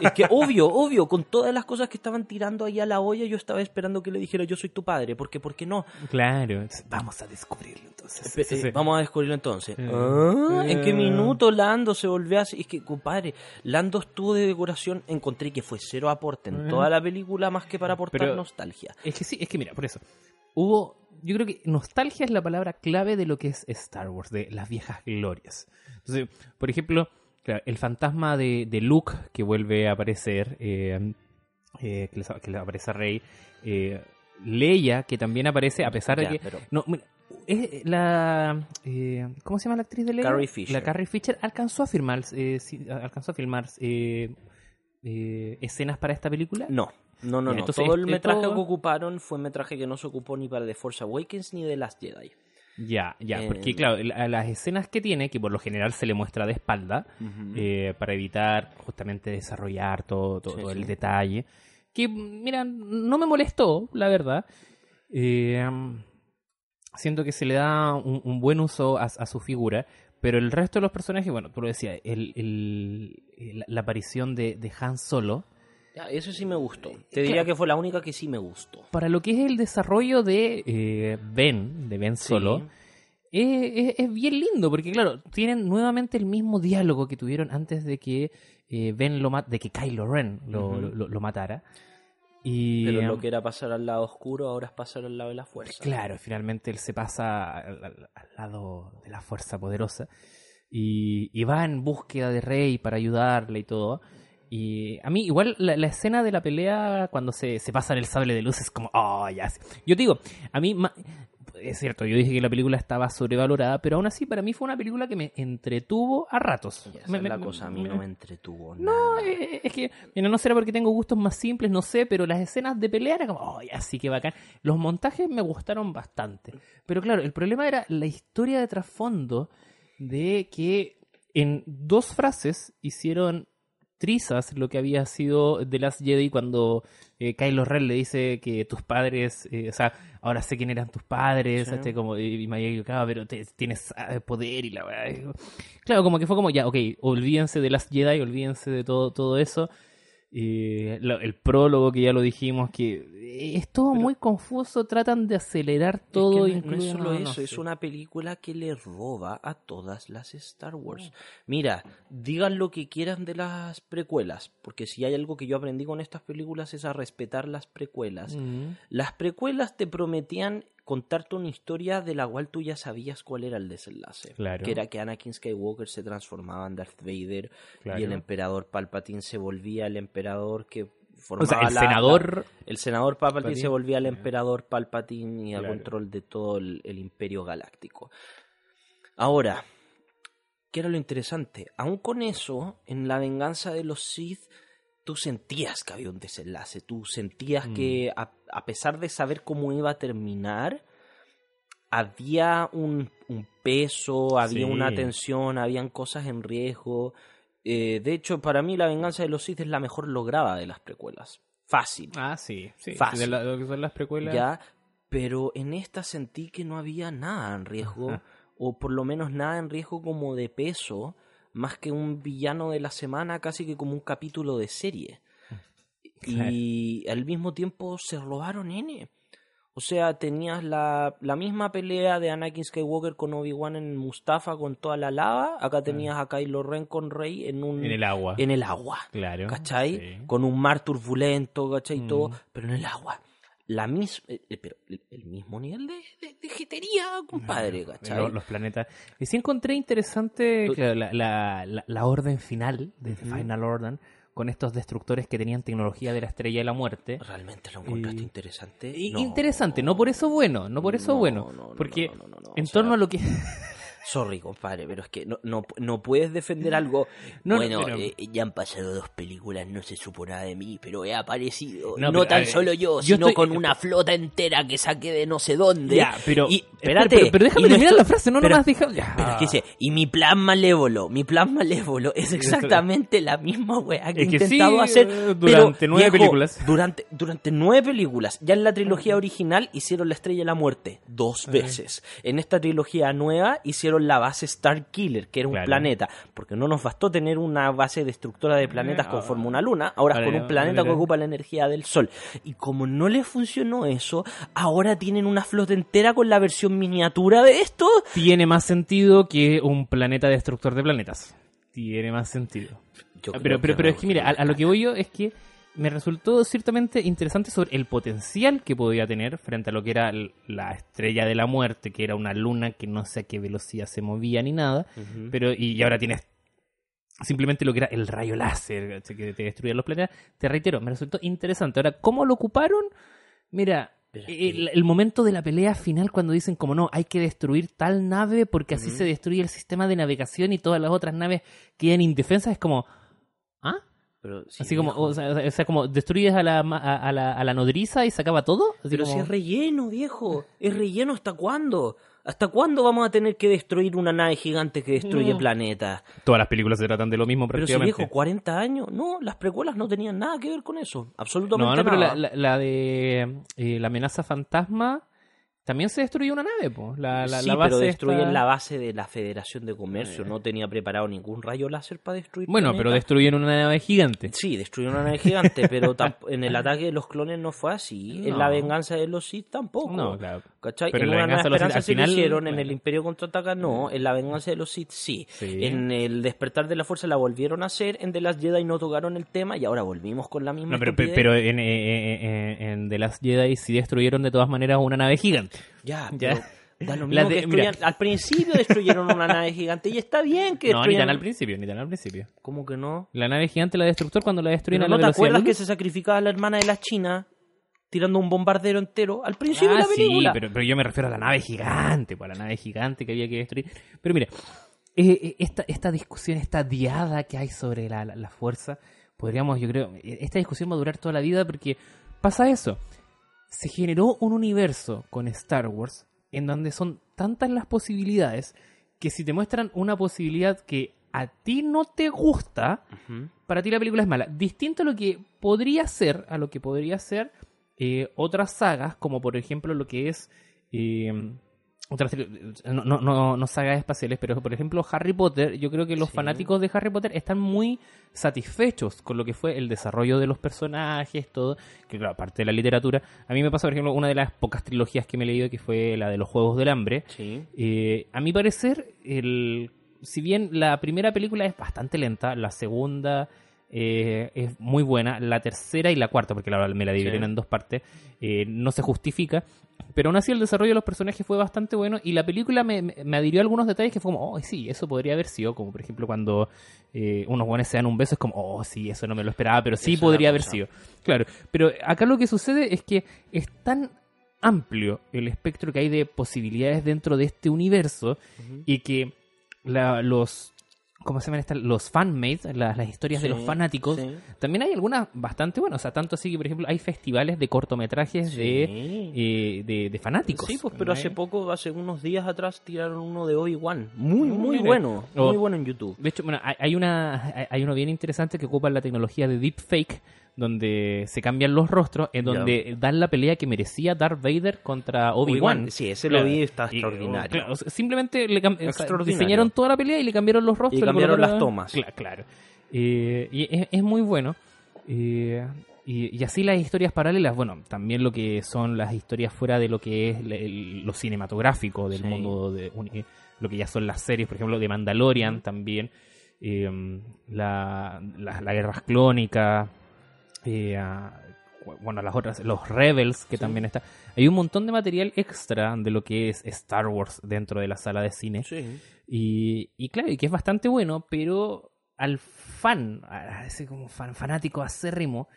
Es que obvio, obvio, con todas las cosas que estaban tirando ahí a la olla, yo estaba esperando que le dijera yo soy tu padre. Porque, ¿por qué no? Claro, entonces, vamos a descubrirlo entonces. Eh, sí, sí. Vamos a descubrirlo entonces. Eh. Ah, ¿en qué minuto Lando se volvió así? Es que, compadre, Lando estuvo de decoración, encontré que fue cero aporte en eh. toda la película más que para aportar Pero, nostalgia. Es que sí, es que mira, por eso, hubo... Yo creo que nostalgia es la palabra clave de lo que es Star Wars, de las viejas glorias. Entonces, por ejemplo, claro, el fantasma de, de Luke que vuelve a aparecer, eh, eh, que, le, que le aparece Rey, eh, Leia que también aparece a pesar ya, de que... Pero... No, mira, es la eh, ¿cómo se llama la actriz de Leia? Carrie Fisher. La Carrie Fisher alcanzó a firmar, eh, sí, alcanzó a filmar eh, eh, escenas para esta película. No. No, no, no. Entonces, todo el metraje todo... que ocuparon fue metraje que no se ocupó ni para The Force Awakens ni The Last Jedi. Ya, ya, eh... porque claro, las escenas que tiene, que por lo general se le muestra de espalda, uh-huh. eh, para evitar justamente desarrollar todo, todo, sí, todo el sí. detalle, que mira, no me molestó, la verdad. Eh, siento que se le da un, un buen uso a, a su figura, pero el resto de los personajes, bueno, tú lo decías, el, el, la, la aparición de, de Han Solo... Eso sí me gustó. Te diría claro. que fue la única que sí me gustó. Para lo que es el desarrollo de eh, Ben, de Ben Solo, sí. es, es bien lindo, porque claro, tienen nuevamente el mismo diálogo que tuvieron antes de que eh, Ben lo mat- de que Kylo Ren lo, uh-huh. lo, lo, lo matara. Y, Pero lo que era pasar al lado oscuro, ahora es pasar al lado de la fuerza. Claro, finalmente él se pasa al, al, al lado de la fuerza poderosa y, y va en búsqueda de Rey para ayudarle y todo. Y a mí, igual, la, la escena de la pelea cuando se, se pasan el sable de luz es como, oh, ya. Yo te digo, a mí, ma... es cierto, yo dije que la película estaba sobrevalorada, pero aún así, para mí fue una película que me entretuvo a ratos. Esa me, es me, la me, cosa, a mí me... no me entretuvo nada. No, es, es que, mira, no será porque tengo gustos más simples, no sé, pero las escenas de pelea eran como, oh, ya, sí, qué bacán. Los montajes me gustaron bastante. Pero claro, el problema era la historia de trasfondo de que en dos frases hicieron... trizas lo que había sido The Last Jedi cuando eh, Kylo Ren le dice que tus padres, eh, o sea, ahora sé quién eran tus padres, sí. este, como, y me había equivocado, pero te, tienes ah, poder y la verdad. Claro, como que fue como, ya, ok, olvídense de The Last Jedi, olvídense de todo, todo eso. Eh, lo, el prólogo que ya lo dijimos, que es todo pero, muy confuso, tratan de acelerar todo. Es que no, no es solo no, eso, no sé. Es una película que le roba a todas las Star Wars. Mira, digan lo que quieran de las precuelas, porque si hay algo que yo aprendí con estas películas es a respetar las precuelas. Mm-hmm. Las precuelas te prometían contarte una historia de la cual tú ya sabías cuál era el desenlace. Claro. Que era que Anakin Skywalker se transformaba en Darth Vader, claro. y el emperador Palpatine se volvía el emperador que formaba... O sea, el la, senador... La, el senador Palpatine, Palpatine se volvía el emperador Palpatine y al claro. control de todo el, el imperio galáctico. Ahora, ¿qué era lo interesante? Aún con eso, en la venganza de los Sith... Tú sentías que había un desenlace, tú sentías mm. que a, a pesar de saber cómo iba a terminar, había un, un peso, había sí. una tensión, habían cosas en riesgo. Eh, de hecho, para mí la venganza de los Sith es la mejor lograda de las precuelas. Fácil. Ah, sí, sí. Fácil. De la, lo que son las precuelas. Ya, pero en esta sentí que no había nada en riesgo, Ajá. o por lo menos nada en riesgo como de peso... Más que un villano de la semana, casi que como un capítulo de serie. Claro. Y al mismo tiempo se robaron N. O sea, tenías la, la misma pelea de Anakin Skywalker con Obi-Wan en Mustafa con toda la lava. Acá tenías a Kylo Ren con Rey en un... En el agua. En el agua. Claro. ¿Cachai? Sí. Con un mar turbulento, ¿cachai? Mm. Todo, pero en el agua. La mis, eh, pero el mismo nivel de, de, de jetería, compadre, ¿cachai? Los, los planetas. Y sí encontré interesante claro, la, la, la, la orden final, de The Final Order, con estos destructores que tenían tecnología de la Estrella de la Muerte. Realmente lo encontraste eh, interesante. No, interesante, no por eso bueno, no por eso no, bueno. No, no, porque no, no, no, no, en torno sea, a lo que... Sorry, compadre, pero es que no, no, no puedes defender algo. No, bueno, no, pero... eh, ya han pasado dos películas, no se supo nada de mí, pero he aparecido. No, no pero, tan ver, solo yo, yo sino estoy... con una flota entera que saqué de no sé dónde. Ya, pero, y, espérate, pero, pero déjame terminar nuestro... la frase, no pero, nomás déjame. Pero es que dice, y mi plan malévolo, mi plan malévolo es exactamente la misma weá que he intentado sí, hacer. Durante pero, nueve viejo, películas. Durante, durante nueve películas. Ya en la trilogía original hicieron la Estrella de la Muerte dos veces. En esta trilogía nueva hicieron la base Starkiller, que era un claro. planeta, porque no nos bastó tener una base destructora de planetas conforme una luna, ahora vale, con un planeta vale. que ocupa la energía del sol. Y como no les funcionó eso, ahora tienen una flota entera con la versión miniatura de esto. Tiene más sentido que un planeta destructor de planetas. Tiene más sentido. Yo pero pero, pero es que mira, a, a lo que voy yo es que me resultó ciertamente interesante sobre el potencial que podía tener frente a lo que era la Estrella de la Muerte, que era una luna que no sé a qué velocidad se movía ni nada, uh-huh. pero y ahora tienes simplemente lo que era el rayo láser que te destruía los planetas. Te reitero, me resultó interesante. Ahora, ¿cómo lo ocuparon? Mira, el, el momento de la pelea final cuando dicen como no, hay que destruir tal nave porque así uh-huh. se destruye el sistema de navegación y todas las otras naves quedan indefensas, es como... ¿Ah? Pero si así viejo. como o sea, o sea como destruyes a la a, a la a la nodriza y sacaba todo así pero como... si es relleno viejo es relleno hasta cuándo hasta cuándo vamos a tener que destruir una nave gigante que destruye no. planetas. Todas las películas se tratan de lo mismo prácticamente. Pero si viejo cuarenta años no las precuelas no tenían nada que ver con eso absolutamente no no pero nada. La, la, la de eh, la amenaza fantasma también se destruyó una nave, po. La, la, sí, la base pero destruyen esta... la base de la Federación de Comercio. No tenía preparado ningún rayo láser para destruir. Bueno, planeta. Pero destruyeron una nave gigante. Sí, destruyeron una nave gigante, pero tamp- en el ataque de los clones no fue así. No. En la venganza de los Sith tampoco. No, claro. ¿Cachai? Pero en la venganza de los Sith al final... hicieron, en el Imperio Contraataca no. En la venganza de los Sith sí. sí. En el Despertar de la Fuerza la volvieron a hacer. En The Last Jedi no tocaron el tema y ahora volvimos con la misma. No, pero, pero en, en, en The Last Jedi sí destruyeron de todas maneras una nave gigante. Ya, pero ya. Da lo mismo de, que mira. Al principio destruyeron una nave gigante y está bien que destruyan. No, ni tan al principio, ni tan al principio. ¿Cómo que no? La nave gigante, la destructor, cuando la destruyen a la velocidad. ¿No te acuerdas que se sacrificaba a la hermana de la China tirando un bombardero entero al principio ah, de la película? Sí, pero, pero yo me refiero a la nave gigante, pues, a la nave gigante que había que destruir. Pero mira, eh, esta, esta discusión, esta diada que hay sobre la, la, la fuerza, podríamos, yo creo, esta discusión va a durar toda la vida porque pasa eso. Se generó un universo con Star Wars en donde son tantas las posibilidades que si te muestran una posibilidad que a ti no te gusta, uh-huh. para ti la película es mala. Distinto a lo que podría ser, a lo que podría ser eh, otras sagas, como por ejemplo lo que es... Eh, otras, no, no, no, no sagas espaciales, pero por ejemplo Harry Potter, yo creo que los sí. fanáticos de Harry Potter están muy satisfechos con lo que fue el desarrollo de los personajes, todo, que claro, aparte de la literatura, a mí me pasa por ejemplo una de las pocas trilogías que me he leído que fue la de los Juegos del Hambre, sí. eh, a mi parecer, el, si bien la primera película es bastante lenta, la segunda... Eh, es muy buena, la tercera y la cuarta, porque la, me la dividieron sí. en dos partes, eh, no se justifica, pero aún así el desarrollo de los personajes fue bastante bueno y la película me, me adhirió a algunos detalles que fue como, oh sí, eso podría haber sido, como por ejemplo cuando eh, unos buenos se dan un beso, es como, oh sí, eso no me lo esperaba, pero sí eso podría haber sido, claro, pero acá lo que sucede es que es tan amplio el espectro que hay de posibilidades dentro de este universo uh-huh. y que la, los ¿cómo se llaman estas? Los fanmates, las, las historias sí, de los fanáticos. Sí. También hay algunas bastante buenas. O sea, tanto así que, por ejemplo, hay festivales de cortometrajes sí. de, eh, de, de fanáticos. Sí, pues, pero ¿no? hace poco, hace unos días atrás, tiraron uno de Obi-Wan. Muy, muy, muy bueno. O, muy bueno en YouTube. De hecho, bueno, hay, hay, una, hay uno bien interesante que ocupa la tecnología de deepfake, donde se cambian los rostros, en donde yeah. dan la pelea que merecía Darth Vader contra Obi-Wan. Obi-Wan. Sí, ese claro. lo vi, está y, extraordinario. Claro, o sea, simplemente le cam- extraordinario. diseñaron toda la pelea y le cambiaron los rostros. Y cambiaron las tomas. Claro, claro. Eh, y es, es muy bueno. Eh, Y, y así las historias paralelas, bueno, también lo que son las historias fuera de lo que es el, el, lo cinematográfico del sí. mundo, de lo que ya son las series, por ejemplo, de Mandalorian también, eh, la, la, la Guerras Clónicas, eh, bueno, las otras, los Rebels, que sí. también está. Hay un montón de material extra de lo que es Star Wars dentro de la sala de cine. Sí. Y, y claro, y que es bastante bueno, pero al fan, a ese como fan, fanático acérrimo,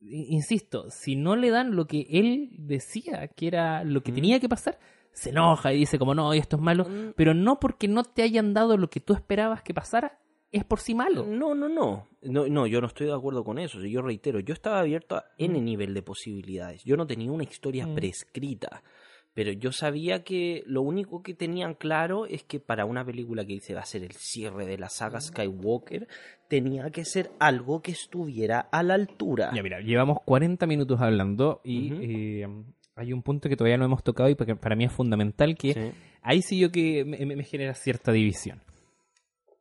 insisto, si no le dan lo que él decía que era lo que mm. tenía que pasar, se enoja y dice como no, esto es malo, mm. pero no porque no te hayan dado lo que tú esperabas que pasara, es por sí malo. No, no, no, no, no yo no estoy de acuerdo con eso, yo reitero, yo estaba abierto a N nivel de posibilidades, yo no tenía una historia mm. prescrita, pero yo sabía que lo único que tenían claro es que para una película que dice va a ser el cierre de la saga Skywalker, tenía que ser algo que estuviera a la altura. Ya mira, llevamos cuarenta minutos hablando y uh-huh. eh, hay un punto que todavía no hemos tocado y porque para mí es fundamental que sí. ahí sí yo que me, me genera cierta división.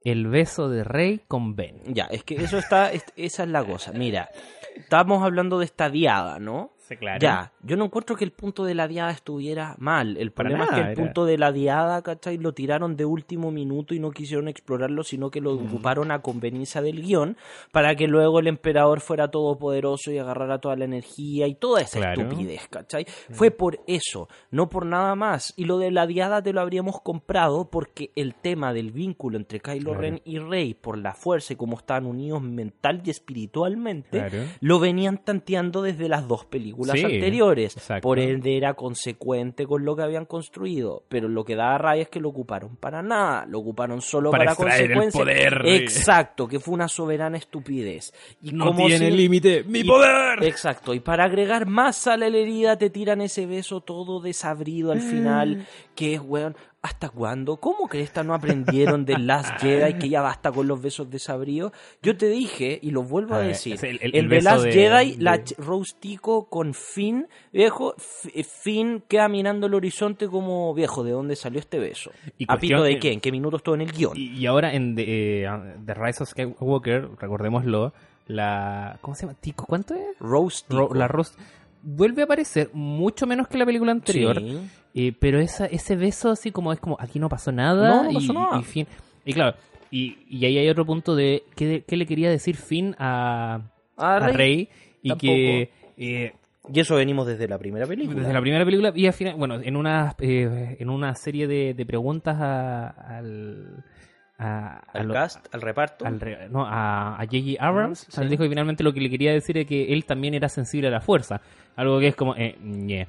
El beso de Rey con Ben. Ya, es que eso está, es, esa es la cosa. Mira, estamos hablando de esta diada, ¿no? Sí, claro. Ya, yo no encuentro que el punto de la diada estuviera mal. El problema nada, es que el era... punto de la diada, ¿cachai? Lo tiraron de último minuto y no quisieron explorarlo, sino que lo mm. ocuparon a conveniencia del guión para que luego el emperador fuera todopoderoso y agarrara toda la energía y toda esa claro. estupidez, ¿cachai? Mm. Fue por eso, no por nada más. Y lo de la diada te lo habríamos comprado porque el tema del vínculo entre Kylo claro. Ren y Rey por la fuerza y cómo estaban unidos mental y espiritualmente, claro. lo venían tanteando desde las dos películas. Sí, anteriores, exacto. por ende era consecuente con lo que habían construido, pero lo que daba rabia es que lo ocuparon para nada, lo ocuparon solo para, para consecuencia, el poder. Exacto, que fue una soberana estupidez y no como tiene si... límite, mi y... poder, exacto, y para agregar más a la herida te tiran ese beso todo desabrido al mm. final, que es weón, ¿hasta cuándo? ¿Cómo que esta no aprendieron de Last Jedi que ya basta con los besos desabridos? Yo te dije, y lo vuelvo a, a ver, decir, el, el, el de Last de, Jedi, de... la Rose Tico con Finn, viejo, Finn queda mirando el horizonte como, viejo, ¿de dónde salió este beso? Y ¿a pito de qué? ¿En qué minutos estuvo en el guión? Y, y ahora en The, uh, The Rise of Skywalker, recordémoslo, la... ¿cómo se llama? ¿Tico? ¿Cuánto es? Rose Tico. Ro, la Rose... vuelve a aparecer, mucho menos que la película anterior, sí. eh, pero esa, ese beso así como es como, aquí no pasó nada. No, no pasó y, nada. Y, Finn, y claro, y, y ahí hay otro punto de, ¿qué, de, qué le quería decir Finn a, a, a Rey? Rey y tampoco. Que... Eh, y eso venimos desde la primera película. Desde la primera película y al final, bueno, en una, eh, en una serie de, de preguntas a, al... A, al a, cast, a, al reparto al re, no, a J J. Abrams sí. dijo que finalmente lo que le quería decir es que él también era sensible a la fuerza, algo que es como eh, yeah.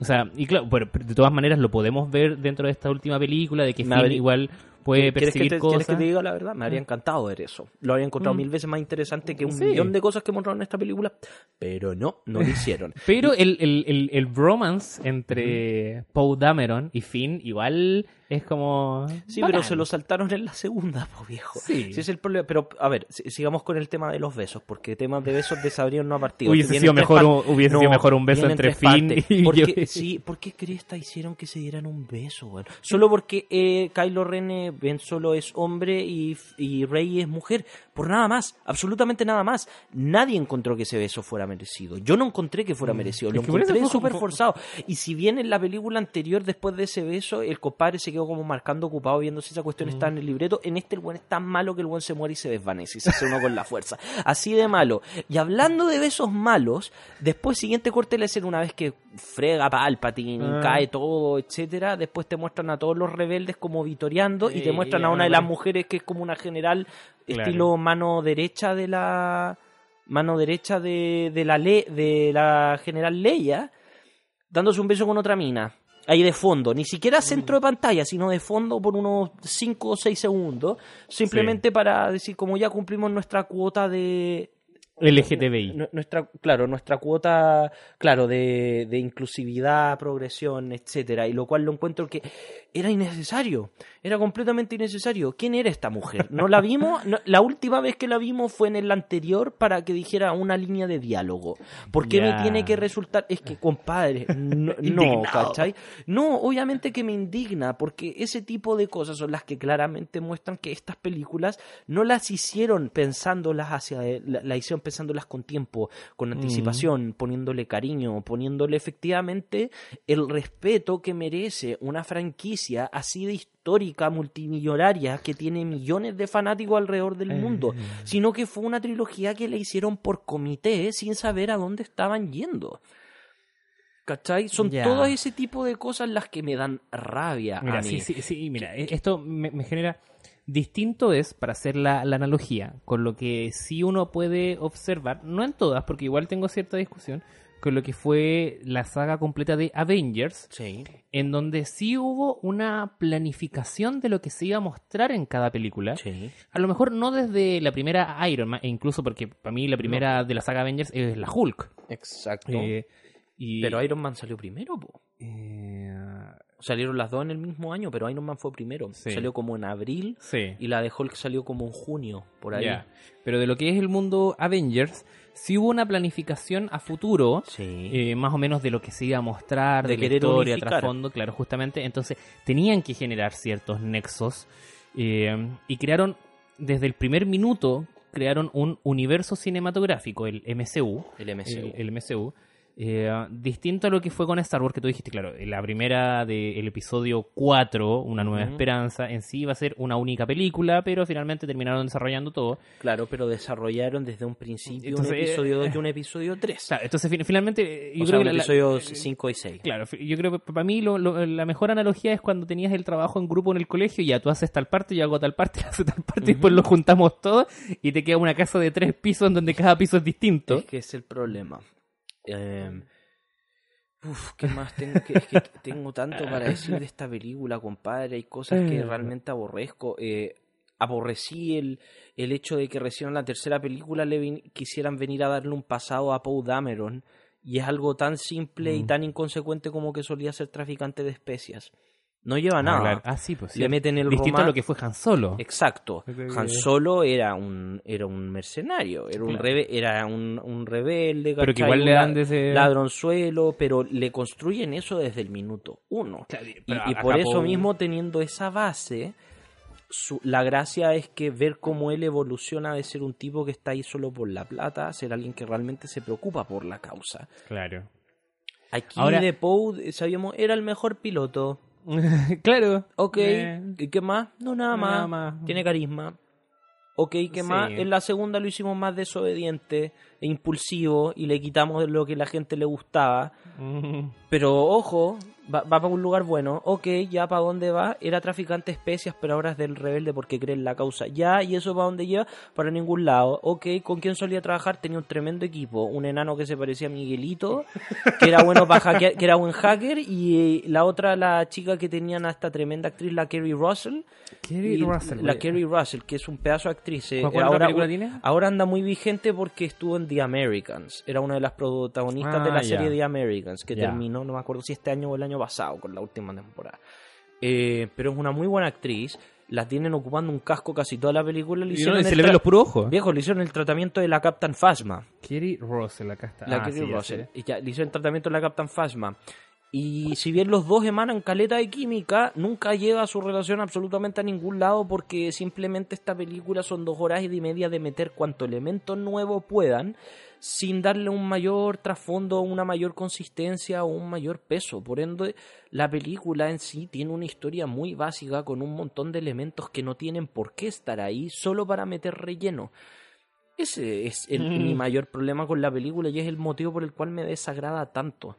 o sea, y claro, pero de todas maneras lo podemos ver dentro de esta última película de que Finn habría, igual puede percibir te, cosas. ¿Quieres que te diga la verdad? Me habría encantado ver eso, lo habría encontrado mm. mil veces más interesante que un sí. millón de cosas que mostraron en esta película, pero no, no lo hicieron. Pero el, el, el, el bromance entre mm. Poe Dameron y Finn igual es como... Sí, bacán. Pero se lo saltaron en la segunda, po viejo. Sí. Sí, es el problema. Pero, a ver, sigamos con el tema de los besos, porque temas de besos desabridos no ha partido. Hubiese, sido mejor, un, hubiese no, sido mejor un beso entre Finn y... Porque, sí, ¿por qué cresta hicieron que se dieran un beso? Bueno? Solo porque eh, Kylo Ren Ben Solo es hombre y, y Rey es mujer. Por nada más, absolutamente nada más. Nadie encontró que ese beso fuera merecido. Yo no encontré que fuera merecido. Lo encontré súper forzado. Y si bien en la película anterior, después de ese beso, el compadre se quedó como marcando ocupado viendo si esa cuestión mm. está en el libreto, en este el buen es tan malo que el buen se muere y se desvanece y se hace uno con la fuerza, así de malo. Y hablando de besos malos, después siguiente corte le hacen una vez que frega Palpatine, mm. cae todo, etcétera, después te muestran a todos los rebeldes como vitoreando sí, y te muestran a una de las mujeres que es como una general claro. estilo mano derecha de la mano derecha de, de la le, de la general Leia dándose un beso con otra mina. Ahí de fondo, ni siquiera centro de pantalla, sino de fondo por unos cinco o seis segundos, simplemente sí. para decir como ya cumplimos nuestra cuota de... L G T B I. Nuestra, claro, nuestra cuota claro de, de inclusividad, progresión, etcétera, y lo cual lo encuentro que era innecesario, era completamente innecesario. ¿Quién era esta mujer? No la vimos, no, la última vez que la vimos fue en el anterior para que dijera una línea de diálogo. ¿Por qué yeah. me tiene que resultar? Es que, compadre, no, no ¿cachai? No, obviamente que me indigna, porque ese tipo de cosas son las que claramente muestran que estas películas no las hicieron pensándolas hacia, la, la hicieron pensándolas con tiempo, con anticipación, mm. poniéndole cariño, poniéndole efectivamente el respeto que merece una franquicia así de histórica, multimillonaria, que tiene millones de fanáticos alrededor del eh. mundo, sino que fue una trilogía que le hicieron por comité sin saber a dónde estaban yendo. ¿Cachai? Son yeah. todo ese tipo de cosas las que me dan rabia mira, a mí. Sí, sí, sí mira, ¿Qué, esto me, me genera... Distinto es, para hacer la, la analogía, con lo que sí uno puede observar, no en todas, porque igual tengo cierta discusión, con lo que fue la saga completa de Avengers, sí. en donde sí hubo una planificación de lo que se iba a mostrar en cada película. Sí. A lo mejor no desde la primera Iron Man, e incluso porque para mí la primera no. de la saga Avengers es la Hulk. Exacto. Eh, y... Pero Iron Man salió primero, po. Eh... Salieron las dos en el mismo año, pero Iron Man fue primero. Sí. Salió como en abril sí. y la de Hulk salió como en junio, por ahí. Yeah. Pero de lo que es el mundo Avengers, sí hubo una planificación a futuro, sí. eh, más o menos de lo que se iba a mostrar, de, de la historia, unificar. Trasfondo, claro, justamente. Entonces tenían que generar ciertos nexos eh, y crearon, desde el primer minuto, crearon un universo cinematográfico, el M C U. El M C U. El, el M C U. Eh, distinto a lo que fue con Star Wars, que tú dijiste, claro, la primera del de, episodio cuatro, Una Nueva uh-huh. Esperanza, en sí iba a ser una única película, pero finalmente terminaron desarrollando todo. Claro, pero desarrollaron desde un principio entonces, un episodio dos y un episodio tres. Claro, entonces finalmente... Yo o creo sea, que episodios cinco y seis. Claro, yo creo que para mí lo, lo, la mejor analogía es cuando tenías el trabajo en grupo en el colegio y ya tú haces tal parte, yo hago tal parte, haces tal parte, uh-huh. y después lo juntamos todo y te queda una casa de tres pisos en donde cada piso es distinto. Es que es el problema. Eh, uf, ¿qué más tengo? Que, es que tengo tanto para decir de esta película, compadre. Hay cosas que realmente aborrezco. Eh, aborrecí el, el hecho de que recién en la tercera película le vin- quisieran venir a darle un pasado a Poe Dameron. Y es algo tan simple mm. y tan inconsecuente como que solía ser traficante de especias. No lleva nada. Hablar. Ah, sí, pues sí. Le meten el distinto román... a lo que fue Han Solo. Exacto. Han Solo era un era un mercenario, era un claro. rebe... era un, un rebelde, pero que igual le dan de ese... ladronzuelo, pero le construyen eso desde el minuto uno. Claro, y, y por eso mismo, teniendo esa base, su... la gracia es que ver cómo él evoluciona de ser un tipo que está ahí solo por la plata a ser alguien que realmente se preocupa por la causa. Claro. Aquí ahora... de Poe sabíamos era el mejor piloto. Claro. Ok, eh. ¿qué más? No, nada, no, más. nada más. Tiene carisma. Ok, ¿qué sí. más? En la segunda lo hicimos más desobediente e impulsivo y le quitamos lo que la gente le gustaba. Mm. Pero ojo, va, va para un lugar bueno. Ok, ¿ya para dónde va? Era traficante de especias, pero ahora es del rebelde porque cree en la causa. Ya, ¿y eso para dónde lleva? Para ningún lado. Ok, ¿con quién solía trabajar? Tenía un tremendo equipo. Un enano que se parecía a Miguelito, que era bueno para hackear, que era buen hacker. Y eh, la otra, la chica que tenían a esta tremenda actriz, la Keri Russell. Keri Russell. La Keri Russell, que es un pedazo de actriz. Eh, ahora, ahora anda muy vigente porque estuvo en The Americans. Era una de las protagonistas ah, de la yeah. serie The Americans, que yeah. terminó, no me acuerdo si este año o el año pasado, con la última temporada. Eh, pero es una muy buena actriz. La tienen ocupando un casco casi toda la película. Le hicieron no, se le ven tra- los puros ojos. Viejo, le hicieron el tratamiento de la Captain Phasma. Keri Russell, acá está. La ah, Keri sí, Russell. Ya, y ya, le hicieron el tratamiento de la Captain Phasma. Y si bien los dos emanan caleta de química, nunca llega a su relación absolutamente a ningún lado, porque simplemente esta película son dos horas y media de meter cuanto elemento nuevo puedan sin darle un mayor trasfondo, una mayor consistencia o un mayor peso. Por ende, la película en sí tiene una historia muy básica con un montón de elementos que no tienen por qué estar ahí solo para meter relleno. Ese es el, mm. mi mayor problema con la película y es el motivo por el cual me desagrada tanto.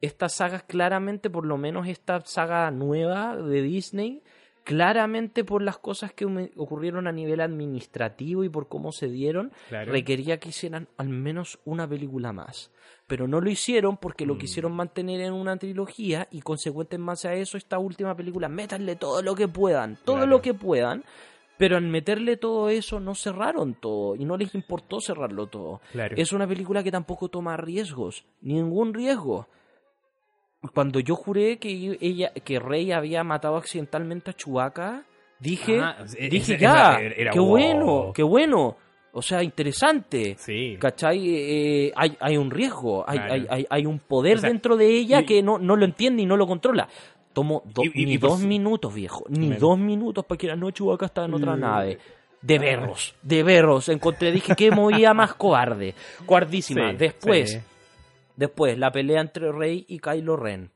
Estas sagas claramente, por lo menos esta saga nueva de Disney, claramente por las cosas que ocurrieron a nivel administrativo y por cómo se dieron, claro. requería que hicieran al menos una película más. Pero no lo hicieron porque mm. lo quisieron mantener en una trilogía y consecuentemente más a eso, esta última película, métanle todo lo que puedan, todo claro. lo que puedan. Pero al meterle todo eso, no cerraron todo. Y no les importó cerrarlo todo. Claro. Es una película que tampoco toma riesgos. Ningún riesgo. Cuando yo juré que ella, que Rey había matado accidentalmente a Chewbacca, dije, ah, dije es, ya, era, era, qué wow. bueno, qué bueno, o sea, interesante, sí. ¿cachai? Eh, hay, hay un riesgo, hay, claro. hay, hay, hay un poder o sea, dentro de ella y, que no, no lo entiende y no lo controla. Tomo do, y, y, ni y, dos pues, minutos, viejo, ni menos. dos minutos para que la noche Chewbacca está en otra mm. nave. de berros, de berros. Encontré, dije, qué movida más cobarde. Coardísima. Sí, después, sí. después, la pelea entre Rey y Kylo Ren.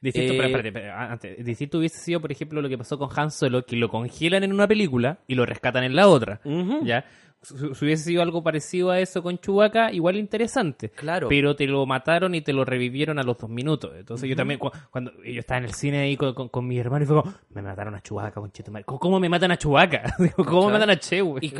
Distinto, eh, pero, espérate, espérate, antes, distinto hubiese sido, por ejemplo, lo que pasó con Han Solo, que lo congelan en una película y lo rescatan en la otra. Uh-huh. ¿Ya? Si hubiese sido algo parecido a eso con Chewbacca, igual interesante. Claro. Pero te lo mataron y te lo revivieron a los dos minutos. Entonces uh-huh. yo también, cu- cuando yo estaba en el cine ahí con, con, con mis hermanos, y fue como, me mataron a Chewbacca, conchetumare. ¿Cómo, ¿Cómo me matan a Chewbacca? ¿Cómo claro. me matan a Che, güey? Y,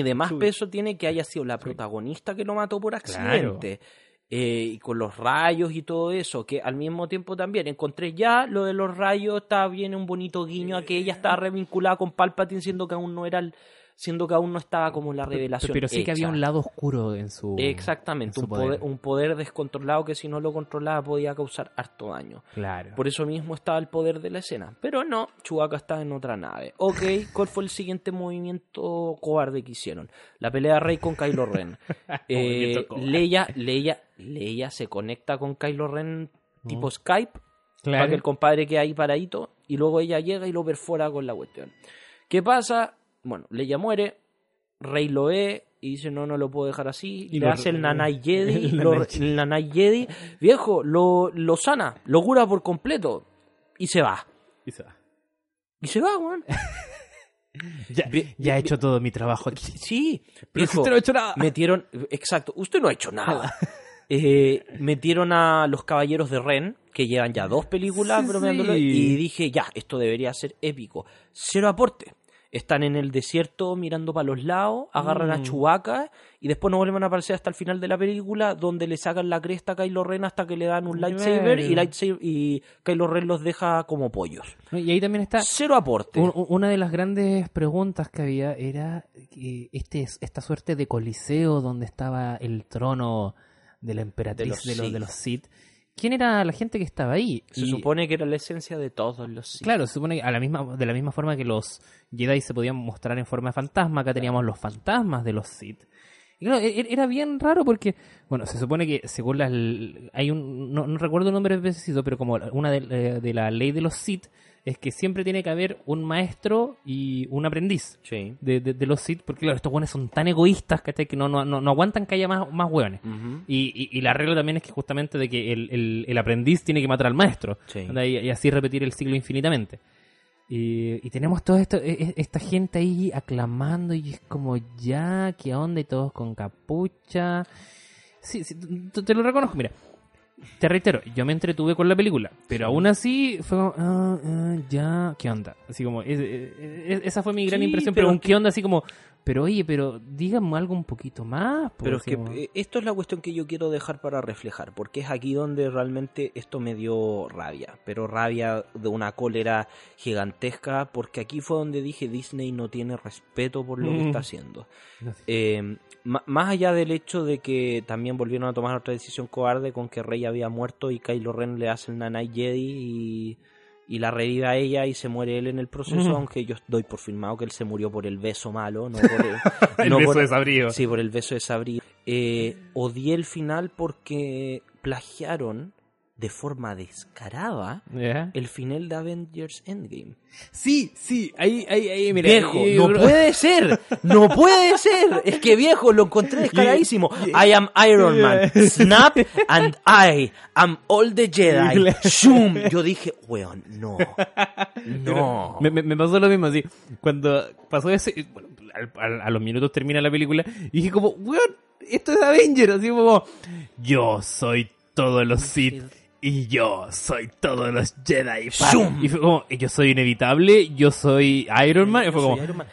y de más peso tiene que haya sido la protagonista que lo mató por accidente. Claro. Eh, y con los rayos y todo eso, que al mismo tiempo también encontré ya lo de los rayos, está bien un bonito guiño a que ella estaba revinculada con Palpatine, siendo que aún no era el, siendo que aún no estaba como la revelación. Pero, pero sí hecha. Que había un lado oscuro en su exactamente, en su un poder. poder, un poder descontrolado que si no lo controlaba podía causar harto daño. Claro. Por eso mismo estaba el poder de la escena. Pero no, Chewbacca estaba en otra nave. Ok, ¿cuál fue el siguiente movimiento cobarde que hicieron? La pelea de Rey con Kylo Ren. eh, Leia, Leia, Leia se conecta con Kylo Ren tipo uh-huh. Skype, claro. para que el compadre quede ahí paradito, y luego ella llega y lo perfora con la cuestión. ¿Qué pasa? Bueno, Leia muere, Rey lo ve y dice, no, no lo puedo dejar así. Y le lo, hace el Nanai Jedi, el, lo, el Nanai Jedi. Viejo, lo, lo sana, lo cura por completo. Y se va. Y se va. Y se va, weón. ya, ya he hecho todo mi trabajo aquí. Sí. Pero viejo, usted no ha hecho nada. Metieron, exacto, usted no ha hecho nada. eh, metieron a los Caballeros de Ren, que llevan ya dos películas, sí, bromeándolo, sí. y dije, ya, esto debería ser épico. Cero aporte. Están en el desierto mirando para los lados, agarran mm. a Chewbacca y después no vuelven a aparecer hasta el final de la película, donde le sacan la cresta a Kylo Ren hasta que le dan un lightsaber y, lightsaber y Kylo Ren los deja como pollos. Y ahí también está... Cero aporte. Un, una de las grandes preguntas que había era eh, este, esta suerte de coliseo donde estaba el trono de la emperatriz de los, de los Sith. ¿Quién era la gente que estaba ahí? Se y... supone que era la esencia de todos los Sith. Claro, se supone que a la misma, de la misma forma que los Jedi se podían mostrar en forma de fantasma, acá teníamos los fantasmas de los Sith. Y claro, era bien raro porque, bueno, se supone que según las... hay un no, no recuerdo el nombre preciso, pero como una de, de la ley de los Sith es que siempre tiene que haber un maestro y un aprendiz sí. de, de, de los Sith, porque claro, estos hueones son tan egoístas que no, no, no aguantan que haya más, más hueones. Uh-huh. Y, y, y la regla también es que justamente de que el, el, el aprendiz tiene que matar al maestro sí. y, y así repetir el ciclo infinitamente. Y, y tenemos toda esta gente ahí aclamando y es como ya, ¿qué onda? Y todos con capucha. Sí, sí te lo reconozco, mira. Te reitero, yo me entretuve con la película, pero aún así fue como, ah, ah, ya, ¿qué onda? Así como, es, es, esa fue mi gran sí, impresión, pero un ¿qué onda? Así como, pero oye, pero díganme algo un poquito más. Pero es que como... esto es la cuestión que yo quiero dejar para reflejar, porque es aquí donde realmente esto me dio rabia, pero rabia de una cólera gigantesca, porque aquí fue donde dije, Disney no tiene respeto por lo mm. que está haciendo. No sé. eh, Más allá del hecho de que también volvieron a tomar otra decisión cobarde con que Rey había muerto y Kylo Ren le hace el Nanai Jedi y, y la revive a ella y se muere él en el proceso, mm. aunque yo doy por firmado que él se murió por el beso malo, no por el, el no beso por, desabrido. Sí, por el beso desabrido. Eh, odié el final porque plagiaron de forma descarada yeah. el final de Avengers Endgame. Sí, sí, ahí, ahí, ahí, mira. Viejo, ahí, no bro. puede ser, no puede ser. Es que viejo, lo encontré descaradísimo. Yeah. I am Iron Man, yeah. snap, and I am all the Jedi. Zoom. Yo dije, weón, no, no. Me, me, me pasó lo mismo, así. Cuando pasó ese, bueno, a, a, a los minutos termina la película, y dije como, weón, esto es Avengers, así como, yo soy todos los Sith. Y yo soy todos los Jedi. ¡Shum! Y fue como, yo soy inevitable, yo soy Iron Man. Yo fue, como, soy Iron Man.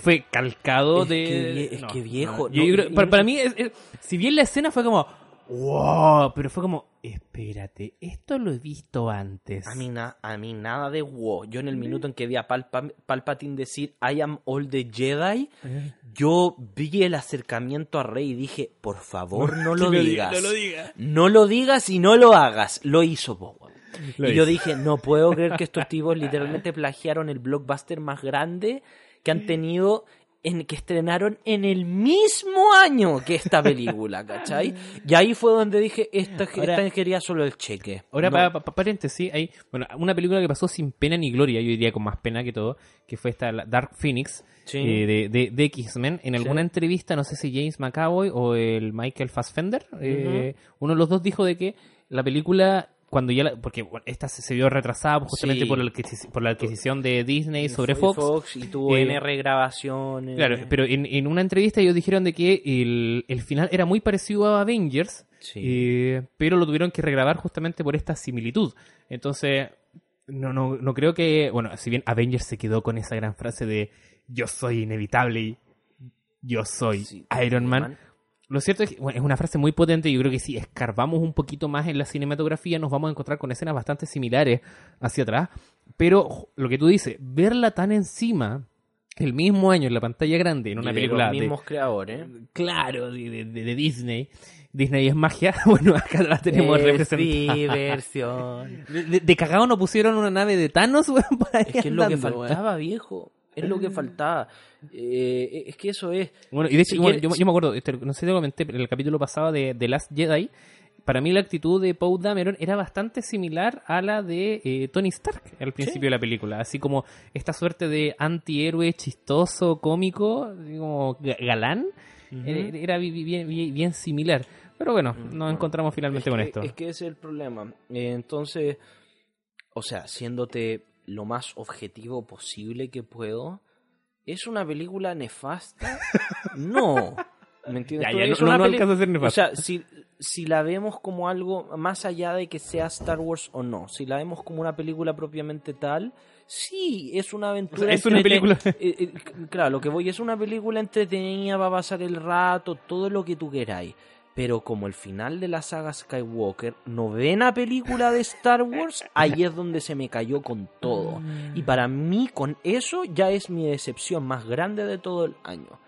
Fue calcado es de... Que, es no, que viejo. No, yo, yo, no, para, para mí, es, es, si bien la escena fue como, wow, pero fue como, espérate, esto lo he visto antes. A mí, na, a mí nada de wow. Yo en el minuto en que vi a Palpa, Palpatine decir, I am all the Jedi, yo vi el acercamiento a Rey y dije, por favor, no lo digas. No lo digas. No lo digas y no lo hagas. Lo hizo, Bobo. Lo y hizo. Yo dije, no puedo creer que estos tipos literalmente plagiaron el blockbuster más grande que han tenido... en que estrenaron en el mismo año que esta película, ¿cachai? Y ahí fue donde dije, esta ahora, quería solo el cheque. Ahora, no. pa, pa, pa, paréntesis, hay, bueno, una película que pasó sin pena ni gloria, yo diría con más pena que todo, que fue esta Dark Phoenix, sí. eh, de, de, de X-Men. En alguna sí. entrevista, no sé si James McAvoy o el Michael Fassbender, eh, uh-huh. uno de los dos dijo de que la película... Cuando ya la, porque bueno, esta se, se vio retrasada justamente sí. por, el, por la adquisición de Disney sobre Fox. Fox y tuvo eh, N regrabaciones. Claro, pero en, en una entrevista ellos dijeron de que el, el final era muy parecido a Avengers, sí. eh, pero lo tuvieron que regrabar justamente por esta similitud. Entonces, no, no, no creo que... Bueno, si bien Avengers se quedó con esa gran frase de yo soy inevitable y yo soy sí, Iron Man... Man. Lo cierto es que bueno, es una frase muy potente. Yo creo que si escarbamos un poquito más en la cinematografía nos vamos a encontrar con escenas bastante similares hacia atrás. Pero lo que tú dices, verla tan encima, el mismo año en la pantalla grande, en una y película de los mismos de, creadores. Claro, de, de, de Disney. Disney es magia. Bueno, acá la tenemos es representada. Diversión. De, de cagado no pusieron una nave de Thanos. Para es que es lo que faltaba, eh. viejo. Es lo que faltaba. Eh, es que eso es... Bueno, y de hecho, si bueno, yo, yo me acuerdo, no sé si te comenté, pero en el capítulo pasado de The Last Jedi, para mí la actitud de Poe Dameron era bastante similar a la de eh, Tony Stark al principio ¿Sí? de la película. Así como esta suerte de antihéroe chistoso, cómico, como galán, uh-huh. era bien, bien, bien similar. Pero bueno, uh-huh. nos encontramos finalmente es con que, esto. Es que ese es el problema. Eh, entonces, o sea, siéndote... lo más objetivo posible que puedo. ¿Es una película nefasta? No. ¿Me entiendes? Ya, ya, no, no, no peli... alcanza a ser nefasta. O sea, si, si la vemos como algo, más allá de que sea Star Wars o no, si la vemos como una película propiamente tal, sí, es una aventura. O sea, es una película. Eh, eh, claro, lo que voy, es una película entretenida, va a pasar el rato, todo lo que tú queráis. Pero como el final de la saga Skywalker, novena película de Star Wars, ahí es donde se me cayó con todo. Y para mí, con eso, ya es mi decepción más grande de todo el año.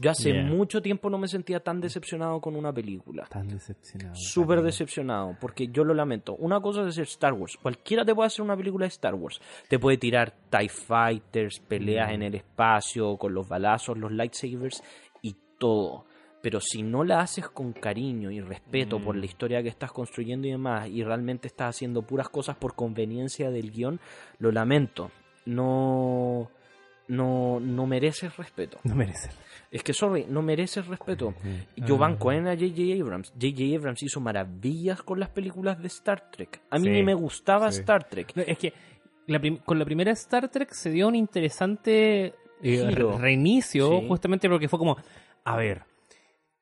Yo hace yeah. mucho tiempo no me sentía tan decepcionado con una película. Tan decepcionado. Súper decepcionado, porque yo lo lamento. Una cosa es Star Wars. Cualquiera te puede hacer una película de Star Wars. Te puede tirar TIE Fighters, peleas mm. en el espacio, con los balazos, los lightsabers y todo. Pero si no la haces con cariño y respeto mm. por la historia que estás construyendo y demás, y realmente estás haciendo puras cosas por conveniencia del guión, lo lamento. No, no, no mereces respeto. No mereces. Es que, sorry, no mereces respeto. Mm. Yo banco en a J J. Abrams. J J. Abrams hizo maravillas con las películas de Star Trek. A mí sí, ni me gustaba sí. Star Trek. No, es que la prim- con la primera Star Trek se dio un interesante eh, re- reinicio, sí. justamente porque fue como, a ver...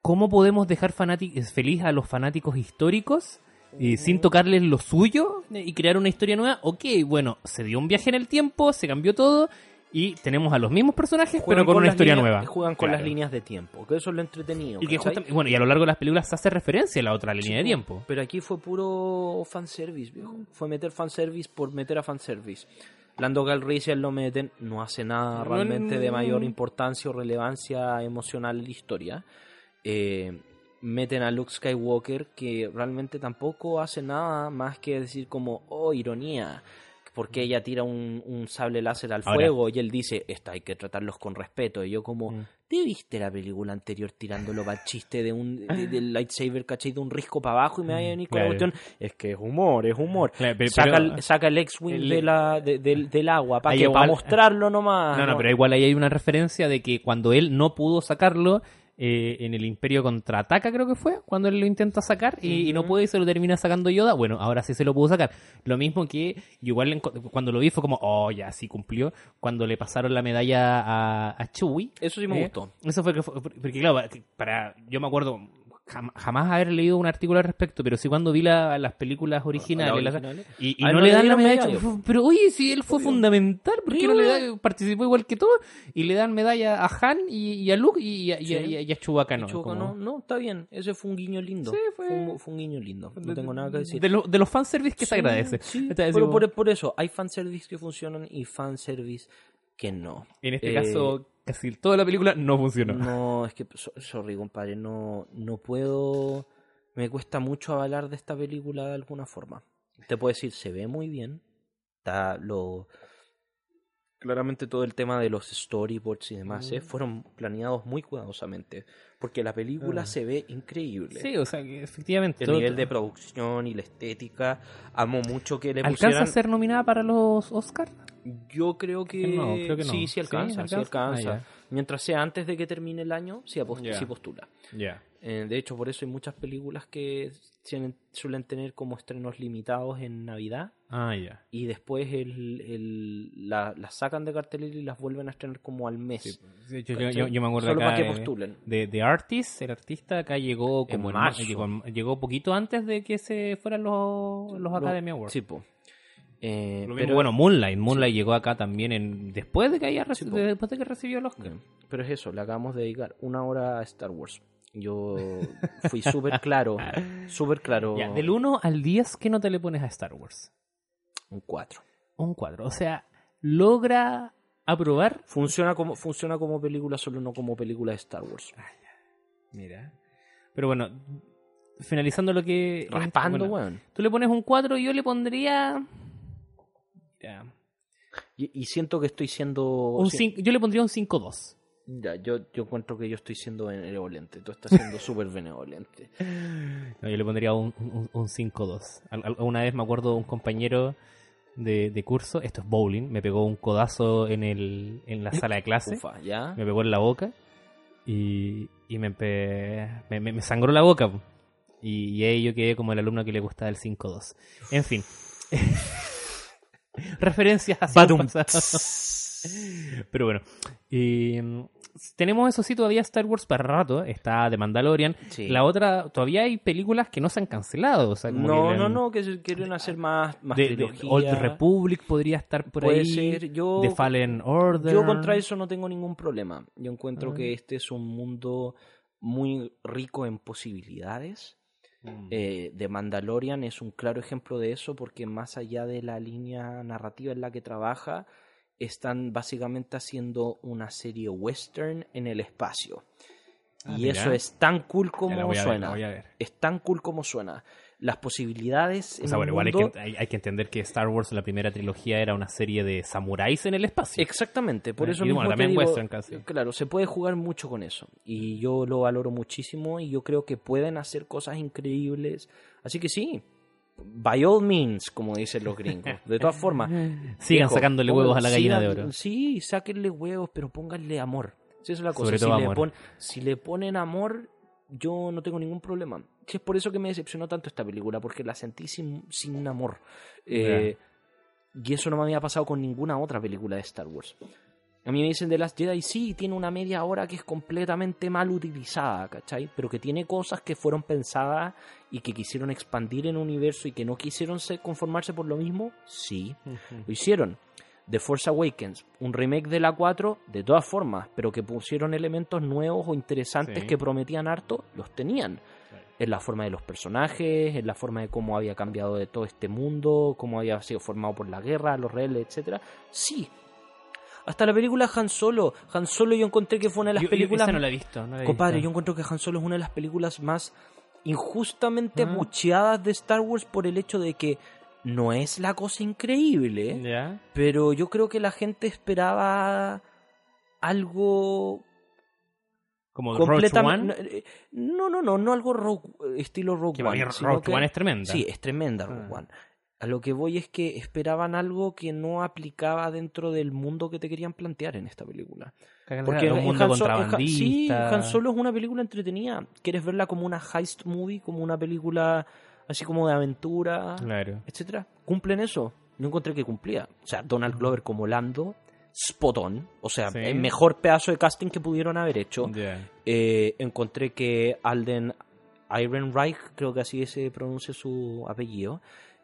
¿Cómo podemos dejar fanatic- feliz a los fanáticos históricos eh, sin tocarles lo suyo y crear una historia nueva? Ok, bueno, se dio un viaje en el tiempo, se cambió todo y tenemos a los mismos personajes juegan pero con, con una historia líneas, nueva. Juegan con claro. las líneas de tiempo, que eso es lo entretenido. Y, que justamente, bueno, y a lo largo de las películas se hace referencia a la otra línea sí, de tiempo. Pero aquí fue puro fanservice, viejo. Fue meter fanservice por meter a fanservice. Lando Calrissian lo meten, no hace nada realmente de mayor importancia o relevancia emocional en la historia. Eh, meten a Luke Skywalker que realmente tampoco hace nada más que decir como, oh, ironía, porque ella tira un, un sable láser al Ahora. fuego y él dice, esta hay que tratarlos con respeto, y yo como, mm. ¿te viste la película anterior tirándolo para el chiste de un de, del lightsaber, ¿cachai? De un risco para abajo y me vaya a venir con claro. la cuestión, es que es humor, es humor, claro, pero, saca, pero, el, saca el X-Wing el, de la, de, del, del agua para que para mostrarlo nomás no, no, no, pero igual ahí hay una referencia de que cuando él no pudo sacarlo Eh, en el Imperio Contraataca, creo que fue cuando él lo intenta sacar y, uh-huh. y no puede y se lo termina sacando Yoda. Bueno, ahora sí se lo pudo sacar, lo mismo que igual cuando lo vi fue como, oh, ya sí cumplió cuando le pasaron la medalla a, a Chewie. Eso sí me eh, gustó, eso fue, fue porque claro, para, yo me acuerdo jamás haber leído un artículo al respecto, pero sí cuando vi la, las películas originales, la originales. La, y, y no, no le dan la medalla, medalla. Fue, pero oye, si él fue obvio. fundamental, porque no le da, participó igual que todo y le dan medalla a Han y, y a Luke y a, sí. y a, y a, y a Chewbacca, no, Chewbacca como... no, no, está bien, ese fue un guiño lindo, sí, fue... Fue, un, fue un guiño lindo, no de, tengo nada que decir de, lo, de los fanservice que sí, se agradece sí, pero como... por, por eso, hay fanservice que funcionan y fanservice que no, en este eh... caso casi toda la película no funcionó. No, es que, sorry, compadre, no, no puedo... Me cuesta mucho avalar de esta película de alguna forma. Te puedo decir, se ve muy bien. Está lo... claramente todo el tema de los storyboards y demás, mm. ¿eh? fueron planeados muy cuidadosamente, porque la película ah. se ve increíble. Sí, o sea, que efectivamente. El todo, nivel de producción y la estética, amo mucho que le ¿Alcanza pusieran... a ser nominada para los Oscars? Yo creo que... No, creo que no. Sí, sí alcanza, sí, alcanza. Sí alcanza. Ah, yeah. Mientras sea antes de que termine el año, sí, apost- yeah. sí postula. Yeah. Eh, de hecho, por eso hay muchas películas que tienen, suelen tener como estrenos limitados en Navidad. Ah, yeah. Y después el, el, la, las sacan de cartelera y las vuelven a estrenar como al mes. Sí, sí, yo, yo, yo, yo me acuerdo Solo acá para que postulen. De, de Artist, el artista acá llegó como en marzo. Llegó, llegó poquito antes de que se fueran los, los Academy Awards. Sí, pues. Eh, pero bueno, Moonlight Moonlight sí. llegó acá también en, después de que haya reci- sí, de, después de que recibió el Oscar. Pero es eso, le acabamos de dedicar una hora a Star Wars. Yo fui súper claro, súper claro. Ya, del uno al diez, ¿qué nota le pones a Star Wars? Un cuatro. Un cuatro, o sea, logra aprobar. Funciona como, funciona como película, solo no como película de Star Wars. Ay, mira. Pero bueno, finalizando lo que... Raspando, bueno, bueno. Tú le pones un cuatro y yo le pondría... Yeah. Y, y siento que estoy siendo... Un cinco, yo le pondría un cinco dos. Ya, yo, yo encuentro que yo estoy siendo benevolente. Tú estás siendo súper benevolente. No, yo le pondría un, un, un cinco dos. Una vez me acuerdo un compañero de, de curso, esto es bowling, me pegó un codazo en, el, en la sala de clase. Ufa, ¿ya? Me pegó en la boca y, y me, empe... me, me, me sangró la boca. Y, y ahí yo quedé como el alumno que le gustaba el cinco dos. En fin. Referencias así pasado. Pero bueno, y, tenemos eso sí, todavía Star Wars para rato. Está The Mandalorian, sí. La otra, todavía hay películas que no se han cancelado, o sea, como No, que no, eran, no, que quieren hacer más, más de, trilogía. De Old Republic podría estar por Puede ahí ser. Yo, The Fallen Order. Yo contra eso no tengo ningún problema. Yo encuentro ah. que este es un mundo muy rico en posibilidades. Eh, The Mandalorian es un claro ejemplo de eso, porque más allá de la línea narrativa en la que trabaja, están básicamente haciendo una serie western en el espacio. Ah, y mira. Eso es tan cool como suena. Ver, es tan cool como suena. Las posibilidades. O sea, bueno, igual mundo... hay, que, hay, hay que entender que Star Wars, la primera trilogía, era una serie de samuráis en el espacio. Exactamente, por eh, eso mismo bueno, también digo, western casi. Claro, se puede jugar mucho con eso. Y yo lo valoro muchísimo y yo creo que pueden hacer cosas increíbles. Así que sí, by all means, como dicen los gringos. De todas formas. Sigan viejo, sacándole huevos a la gallina sigan, de oro. Sí, sáquenle huevos, pero pónganle amor. Sí, esa es la cosa. Si le, pon, si le ponen amor, yo no tengo ningún problema. Es por eso que me decepcionó tanto esta película, porque la sentí sin, sin amor. Eh, yeah. Y eso no me había pasado con ninguna otra película de Star Wars. A mí me dicen The Last Jedi, sí, tiene una media hora que es completamente mal utilizada, ¿cachai? Pero que tiene cosas que fueron pensadas y que quisieron expandir en un universo y que no quisieron conformarse por lo mismo, sí, uh-huh. Lo hicieron. The Force Awakens, un remake de la cuatro, de todas formas, pero que pusieron elementos nuevos o interesantes sí. que prometían harto, los tenían. En la forma de los personajes, en la forma de cómo había cambiado de todo este mundo, cómo había sido formado por la guerra, los rebeldes, etcétera. Sí. Hasta la película Han Solo. Han Solo yo encontré que fue una de las yo, películas... Yo no la he visto. No la he compadre, visto. Yo encuentro que Han Solo es una de las películas más injustamente uh-huh. bucheadas de Star Wars por el hecho de que no es la cosa increíble, yeah. pero yo creo que la gente esperaba algo... ¿Como completamente... Rogue One? No, no, no, no algo Rogue, estilo Rogue que One. Rogue que... One es tremenda. Sí, es tremenda Rogue ah. One. A lo que voy es que esperaban algo que no aplicaba dentro del mundo que te querían plantear en esta película. Porque, Porque un mundo Han contrabandista. Han... Sí, Han Solo es una película entretenida. ¿Quieres verla como una heist movie? Como una película así como de aventura, claro. etcétera. ¿Cumplen eso? No encontré que cumplía. O sea, Donald Glover como Lando... spot on, o sea, sí. el mejor pedazo de casting que pudieron haber hecho. Yeah. Eh, encontré que Alden Ehrenreich, creo que así se pronuncia su apellido,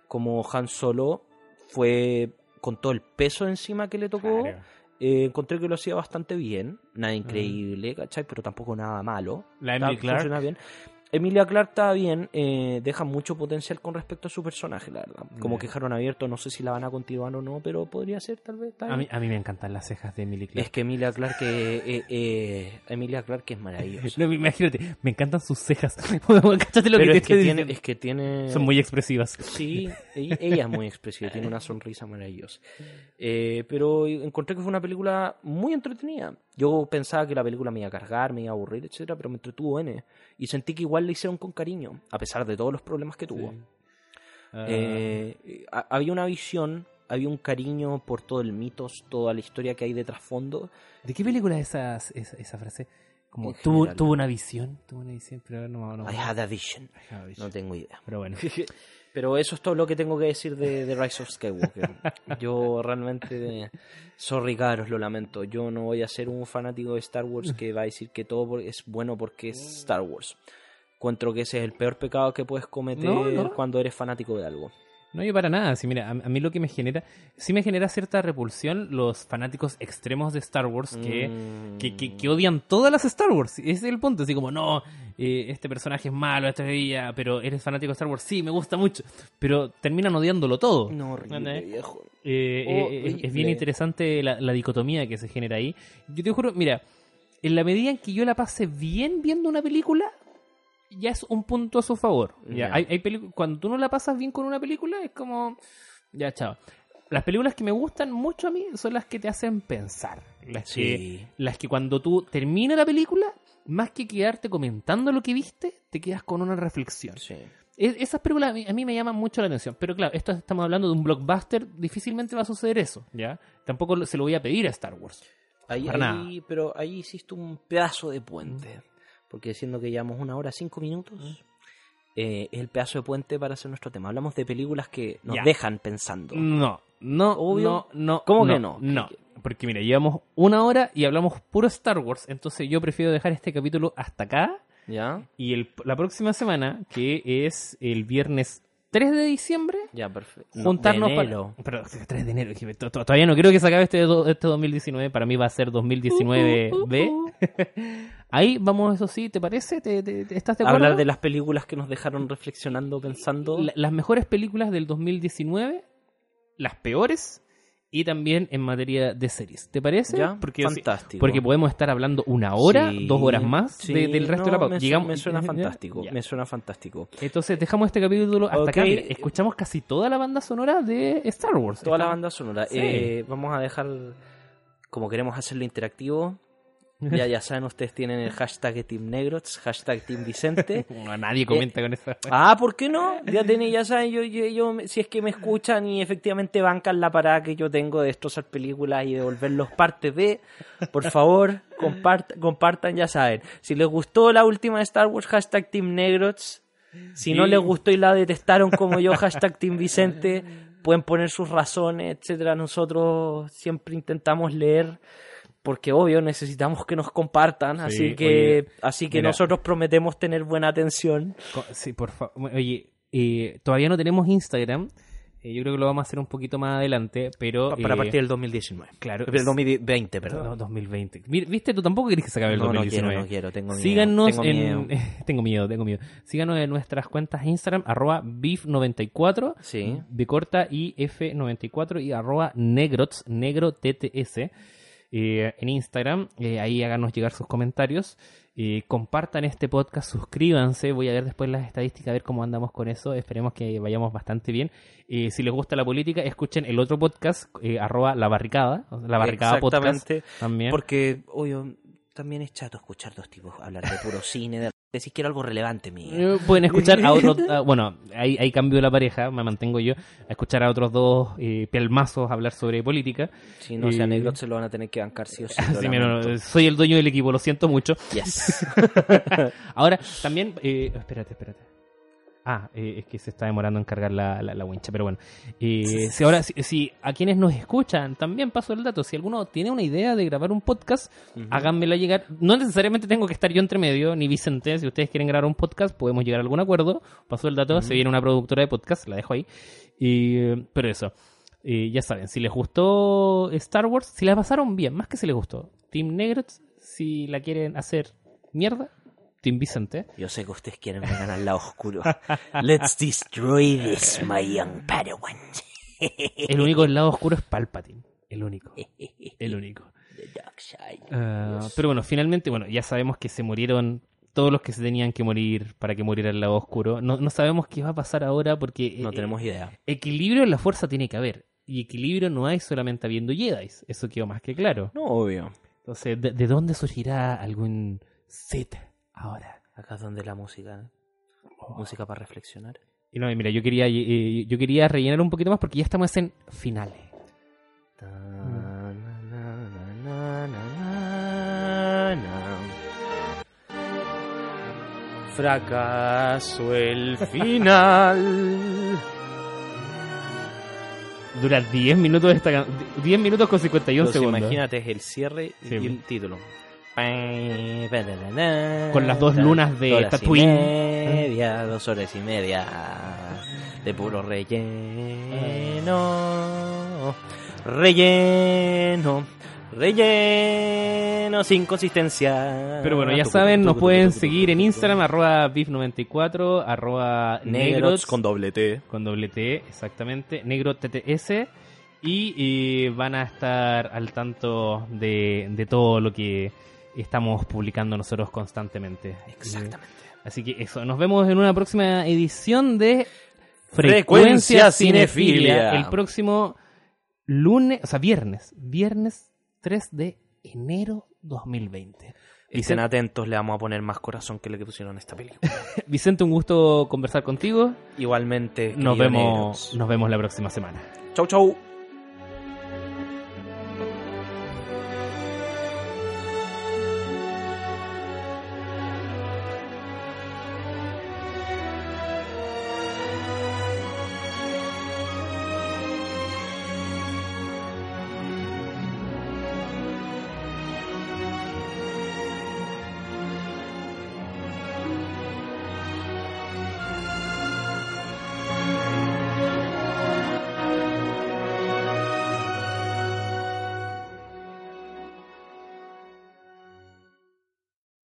como Han Solo, fue con todo el peso encima que le tocó. Claro. Eh, encontré que lo hacía bastante bien, nada increíble, uh-huh. ¿cachai? Pero tampoco nada malo. La Emilia Clark. Bien. Emilia Clark está bien, eh, deja mucho potencial con respecto a su personaje, la verdad. Como yeah. quejaron abierto, no sé si la van a continuar o no, pero podría ser tal vez. Tal vez. A, mí, a mí me encantan las cejas de Emilia Clark. Es que Emilia Clark, eh, eh, eh, Emilia Clark es maravillosa. No, imagínate, me encantan sus cejas. Cáchate lo pero que es te que tiene, es que tiene... Son muy expresivas. Sí, ella, ella es muy expresiva, tiene una sonrisa maravillosa. Eh, pero encontré que fue una película muy entretenida. Yo pensaba que la película me iba a cargar, me iba a aburrir, etcétera, pero me entretuvo N. Y sentí que igual le hicieron con cariño, a pesar de todos los problemas que tuvo. Sí. Uh... Eh, a, había una visión, había un cariño por todo el mitos, toda la historia que hay de trasfondo. ¿De qué película es esa, esa, esa frase? Como, ¿tuvo, tuvo una visión, tuvo una visión, pero no, no, I had a vision. I had a vision. No tengo idea. Pero bueno. Pero eso es todo lo que tengo que decir de, de Rise of Skywalker. Yo realmente... Sorry, caros, lo lamento. Yo no voy a ser un fanático de Star Wars que va a decir que todo es bueno porque es Star Wars. Encuentro que ese es el peor pecado que puedes cometer no, no. cuando eres fanático de algo. No, yo para nada. Sí, mira, a, a mí lo que me genera... Sí me genera cierta repulsión los fanáticos extremos de Star Wars que, mm. que, que, que odian todas las Star Wars. Ese es el punto. Así como, no... Eh, este personaje es malo, este día, pero eres fanático de Star Wars, sí, me gusta mucho, pero terminan odiándolo todo. No, horrible, viejo. Eh, oh, eh, es, es bien interesante la, la dicotomía que se genera ahí. Yo te juro, mira, en la medida en que yo la pase bien viendo una película, ya es un punto a su favor. Ya, yeah. hay, hay pelic- Cuando tú no la pasas bien con una película, es como, ya, chao. Las películas que me gustan mucho a mí son las que te hacen pensar. Las, sí. que, las que cuando tú terminas la película, más que quedarte comentando lo que viste, te quedas con una reflexión. Sí. Es, esas películas a mí, a mí me llaman mucho la atención. Pero claro, esto estamos hablando de un blockbuster, difícilmente va a suceder eso. ¿Ya? Tampoco se lo voy a pedir a Star Wars. Ahí, ahí, pero ahí hiciste un pedazo de puente. Porque siendo que llevamos una hora, cinco minutos... Eh, el pedazo de puente para hacer nuestro tema. Hablamos de películas que nos yeah. dejan pensando. No, no, obvio. No, no, ¿cómo no, que no? No, porque mira, llevamos una hora y hablamos puro Star Wars, entonces yo prefiero dejar este capítulo hasta acá. Ya. Y el, la próxima semana, que es el viernes tres de diciembre, ya, perfecto. Juntarnos para... No, pero tres de enero, todavía no creo que se acabe este, este dos mil diecinueve, para mí va a ser dos mil diecinueve B. Uh, uh, uh, uh. Ahí vamos, eso sí, ¿te parece? ¿Te, te, te ¿Estás de acuerdo? Hablar de las películas que nos dejaron reflexionando, pensando. La, las mejores películas del dos mil diecinueve, las peores, y también en materia de series. ¿Te parece? ¿Ya? Porque, fantástico. Sí, porque podemos estar hablando una hora, sí, dos horas más sí, de, del resto no, de la pauta. Me, su- me suena fantástico, yeah. me suena fantástico. Entonces dejamos este capítulo hasta okay. acá. Mira, escuchamos casi toda la banda sonora de Star Wars. Toda ¿está? La banda sonora. Sí. Eh, vamos a dejar, como queremos hacerlo interactivo... Ya, ya saben, ustedes tienen el hashtag Team Negros, hashtag Team Vicente. No, nadie comenta eh, con eso. Ah, ¿por qué no? Ya tienen, ya saben, yo, yo, yo, si es que me escuchan y efectivamente bancan la parada que yo tengo de destrozar películas y devolverlos parte de, por favor, compart, compartan, ya saben. Si les gustó la última de Star Wars, hashtag Team Negros. Si sí. no les gustó y la detestaron como yo, hashtag Team Vicente. Pueden poner sus razones, etcétera. Nosotros siempre intentamos leer. Porque obvio necesitamos que nos compartan, sí, así que oye, así que mira, nosotros prometemos tener buena atención. Con, sí, por favor. Oye, eh, todavía no tenemos Instagram. Eh, yo creo que lo vamos a hacer un poquito más adelante, pero para eh, a partir del dos mil diecinueve. Claro, el dos mil veinte, perdón. No, dos mil veinte. ¿Viste? Tú tampoco querés que se acabe el no, dos mil diecinueve. No, no quiero, no quiero, tengo miedo. Síganos tengo en miedo. tengo miedo, tengo miedo. Síganos en nuestras cuentas Instagram arroba B I F noventa y cuatro, sí. B corta y F noventa y cuatro y arroba negrots, negro T T S. Eh, en Instagram, eh, ahí háganos llegar sus comentarios, eh, compartan este podcast, suscríbanse, voy a ver después las estadísticas, a ver cómo andamos con eso, esperemos que vayamos bastante bien. Eh, si les gusta la política, escuchen el otro podcast, eh, arroba la barricada, la barricada podcast también. Porque, obvio, también es chato escuchar dos tipos hablar de puro cine, de... Decís que era algo relevante, mío. Pueden escuchar a otros... Bueno, ahí, ahí cambio la pareja, me mantengo yo. A escuchar a otros dos eh, pelmazos hablar sobre política. Si no, eh, sea negro, se lo van a tener que bancar sí o sí. sí mira, soy el dueño del equipo, lo siento mucho. Yes. Ahora, también... Eh, espérate, espérate. Ah, eh, es que se está demorando en cargar la, la, la wincha, pero bueno. Eh, si ahora, si, si a quienes nos escuchan, también paso el dato. Si alguno tiene una idea de grabar un podcast, uh-huh. háganmela llegar. No necesariamente tengo que estar yo entre medio, ni Vicente. Si ustedes quieren grabar un podcast, podemos llegar a algún acuerdo. Paso el dato, uh-huh. se viene una productora de podcast, la dejo ahí. Y, pero eso, eh, ya saben, si les gustó Star Wars, si la pasaron bien, más que si les gustó. Team Negros, si la quieren hacer mierda, Team Vicente. Yo sé que ustedes quieren ver al lado oscuro. Let's destroy this, my young Padawan. El único del lado oscuro es Palpatine. El único. El único. The dark side. Uh, pero bueno, finalmente, bueno, ya sabemos que se murieron todos los que se tenían que morir para que muriera el lado oscuro. No, no sabemos qué va a pasar ahora porque... No eh, tenemos idea. Equilibrio en la fuerza tiene que haber. Y equilibrio no hay solamente habiendo Jedis. Eso quedó más que claro. No, obvio. Entonces, ¿de, de dónde surgirá algún set ahora? Acá es donde la música... Oh. Música para reflexionar. Y no, mira, yo quería, eh, yo quería rellenar un poquito más porque ya estamos en finales. Tan... Fracaso el final. Dura diez minutos esta, diez minutos con cincuenta y uno Los segundos. Imagínate, es el cierre sí. y el título. Con las dos lunas de Tatooine. Dos horas y media de puro relleno. Relleno. Relleno sin consistencia. Pero bueno, ya saben, nos pueden seguir en Instagram, arroba bif noventa y cuatro, arroba negrots con doble T. Con doble T, exactamente, negrotts. Y eh, van a estar al tanto de, de todo lo que estamos publicando nosotros constantemente. Exactamente. Así que eso, nos vemos en una próxima edición de Frecuencia Cinefilia. El próximo lunes, o sea, viernes, viernes. tres de enero dos mil veinte. Estén Vicente... atentos, le vamos a poner más corazón que le que pusieron en esta película. Vicente, un gusto conversar contigo. Igualmente. Nos vemos, nos vemos la próxima semana. Chau, chau.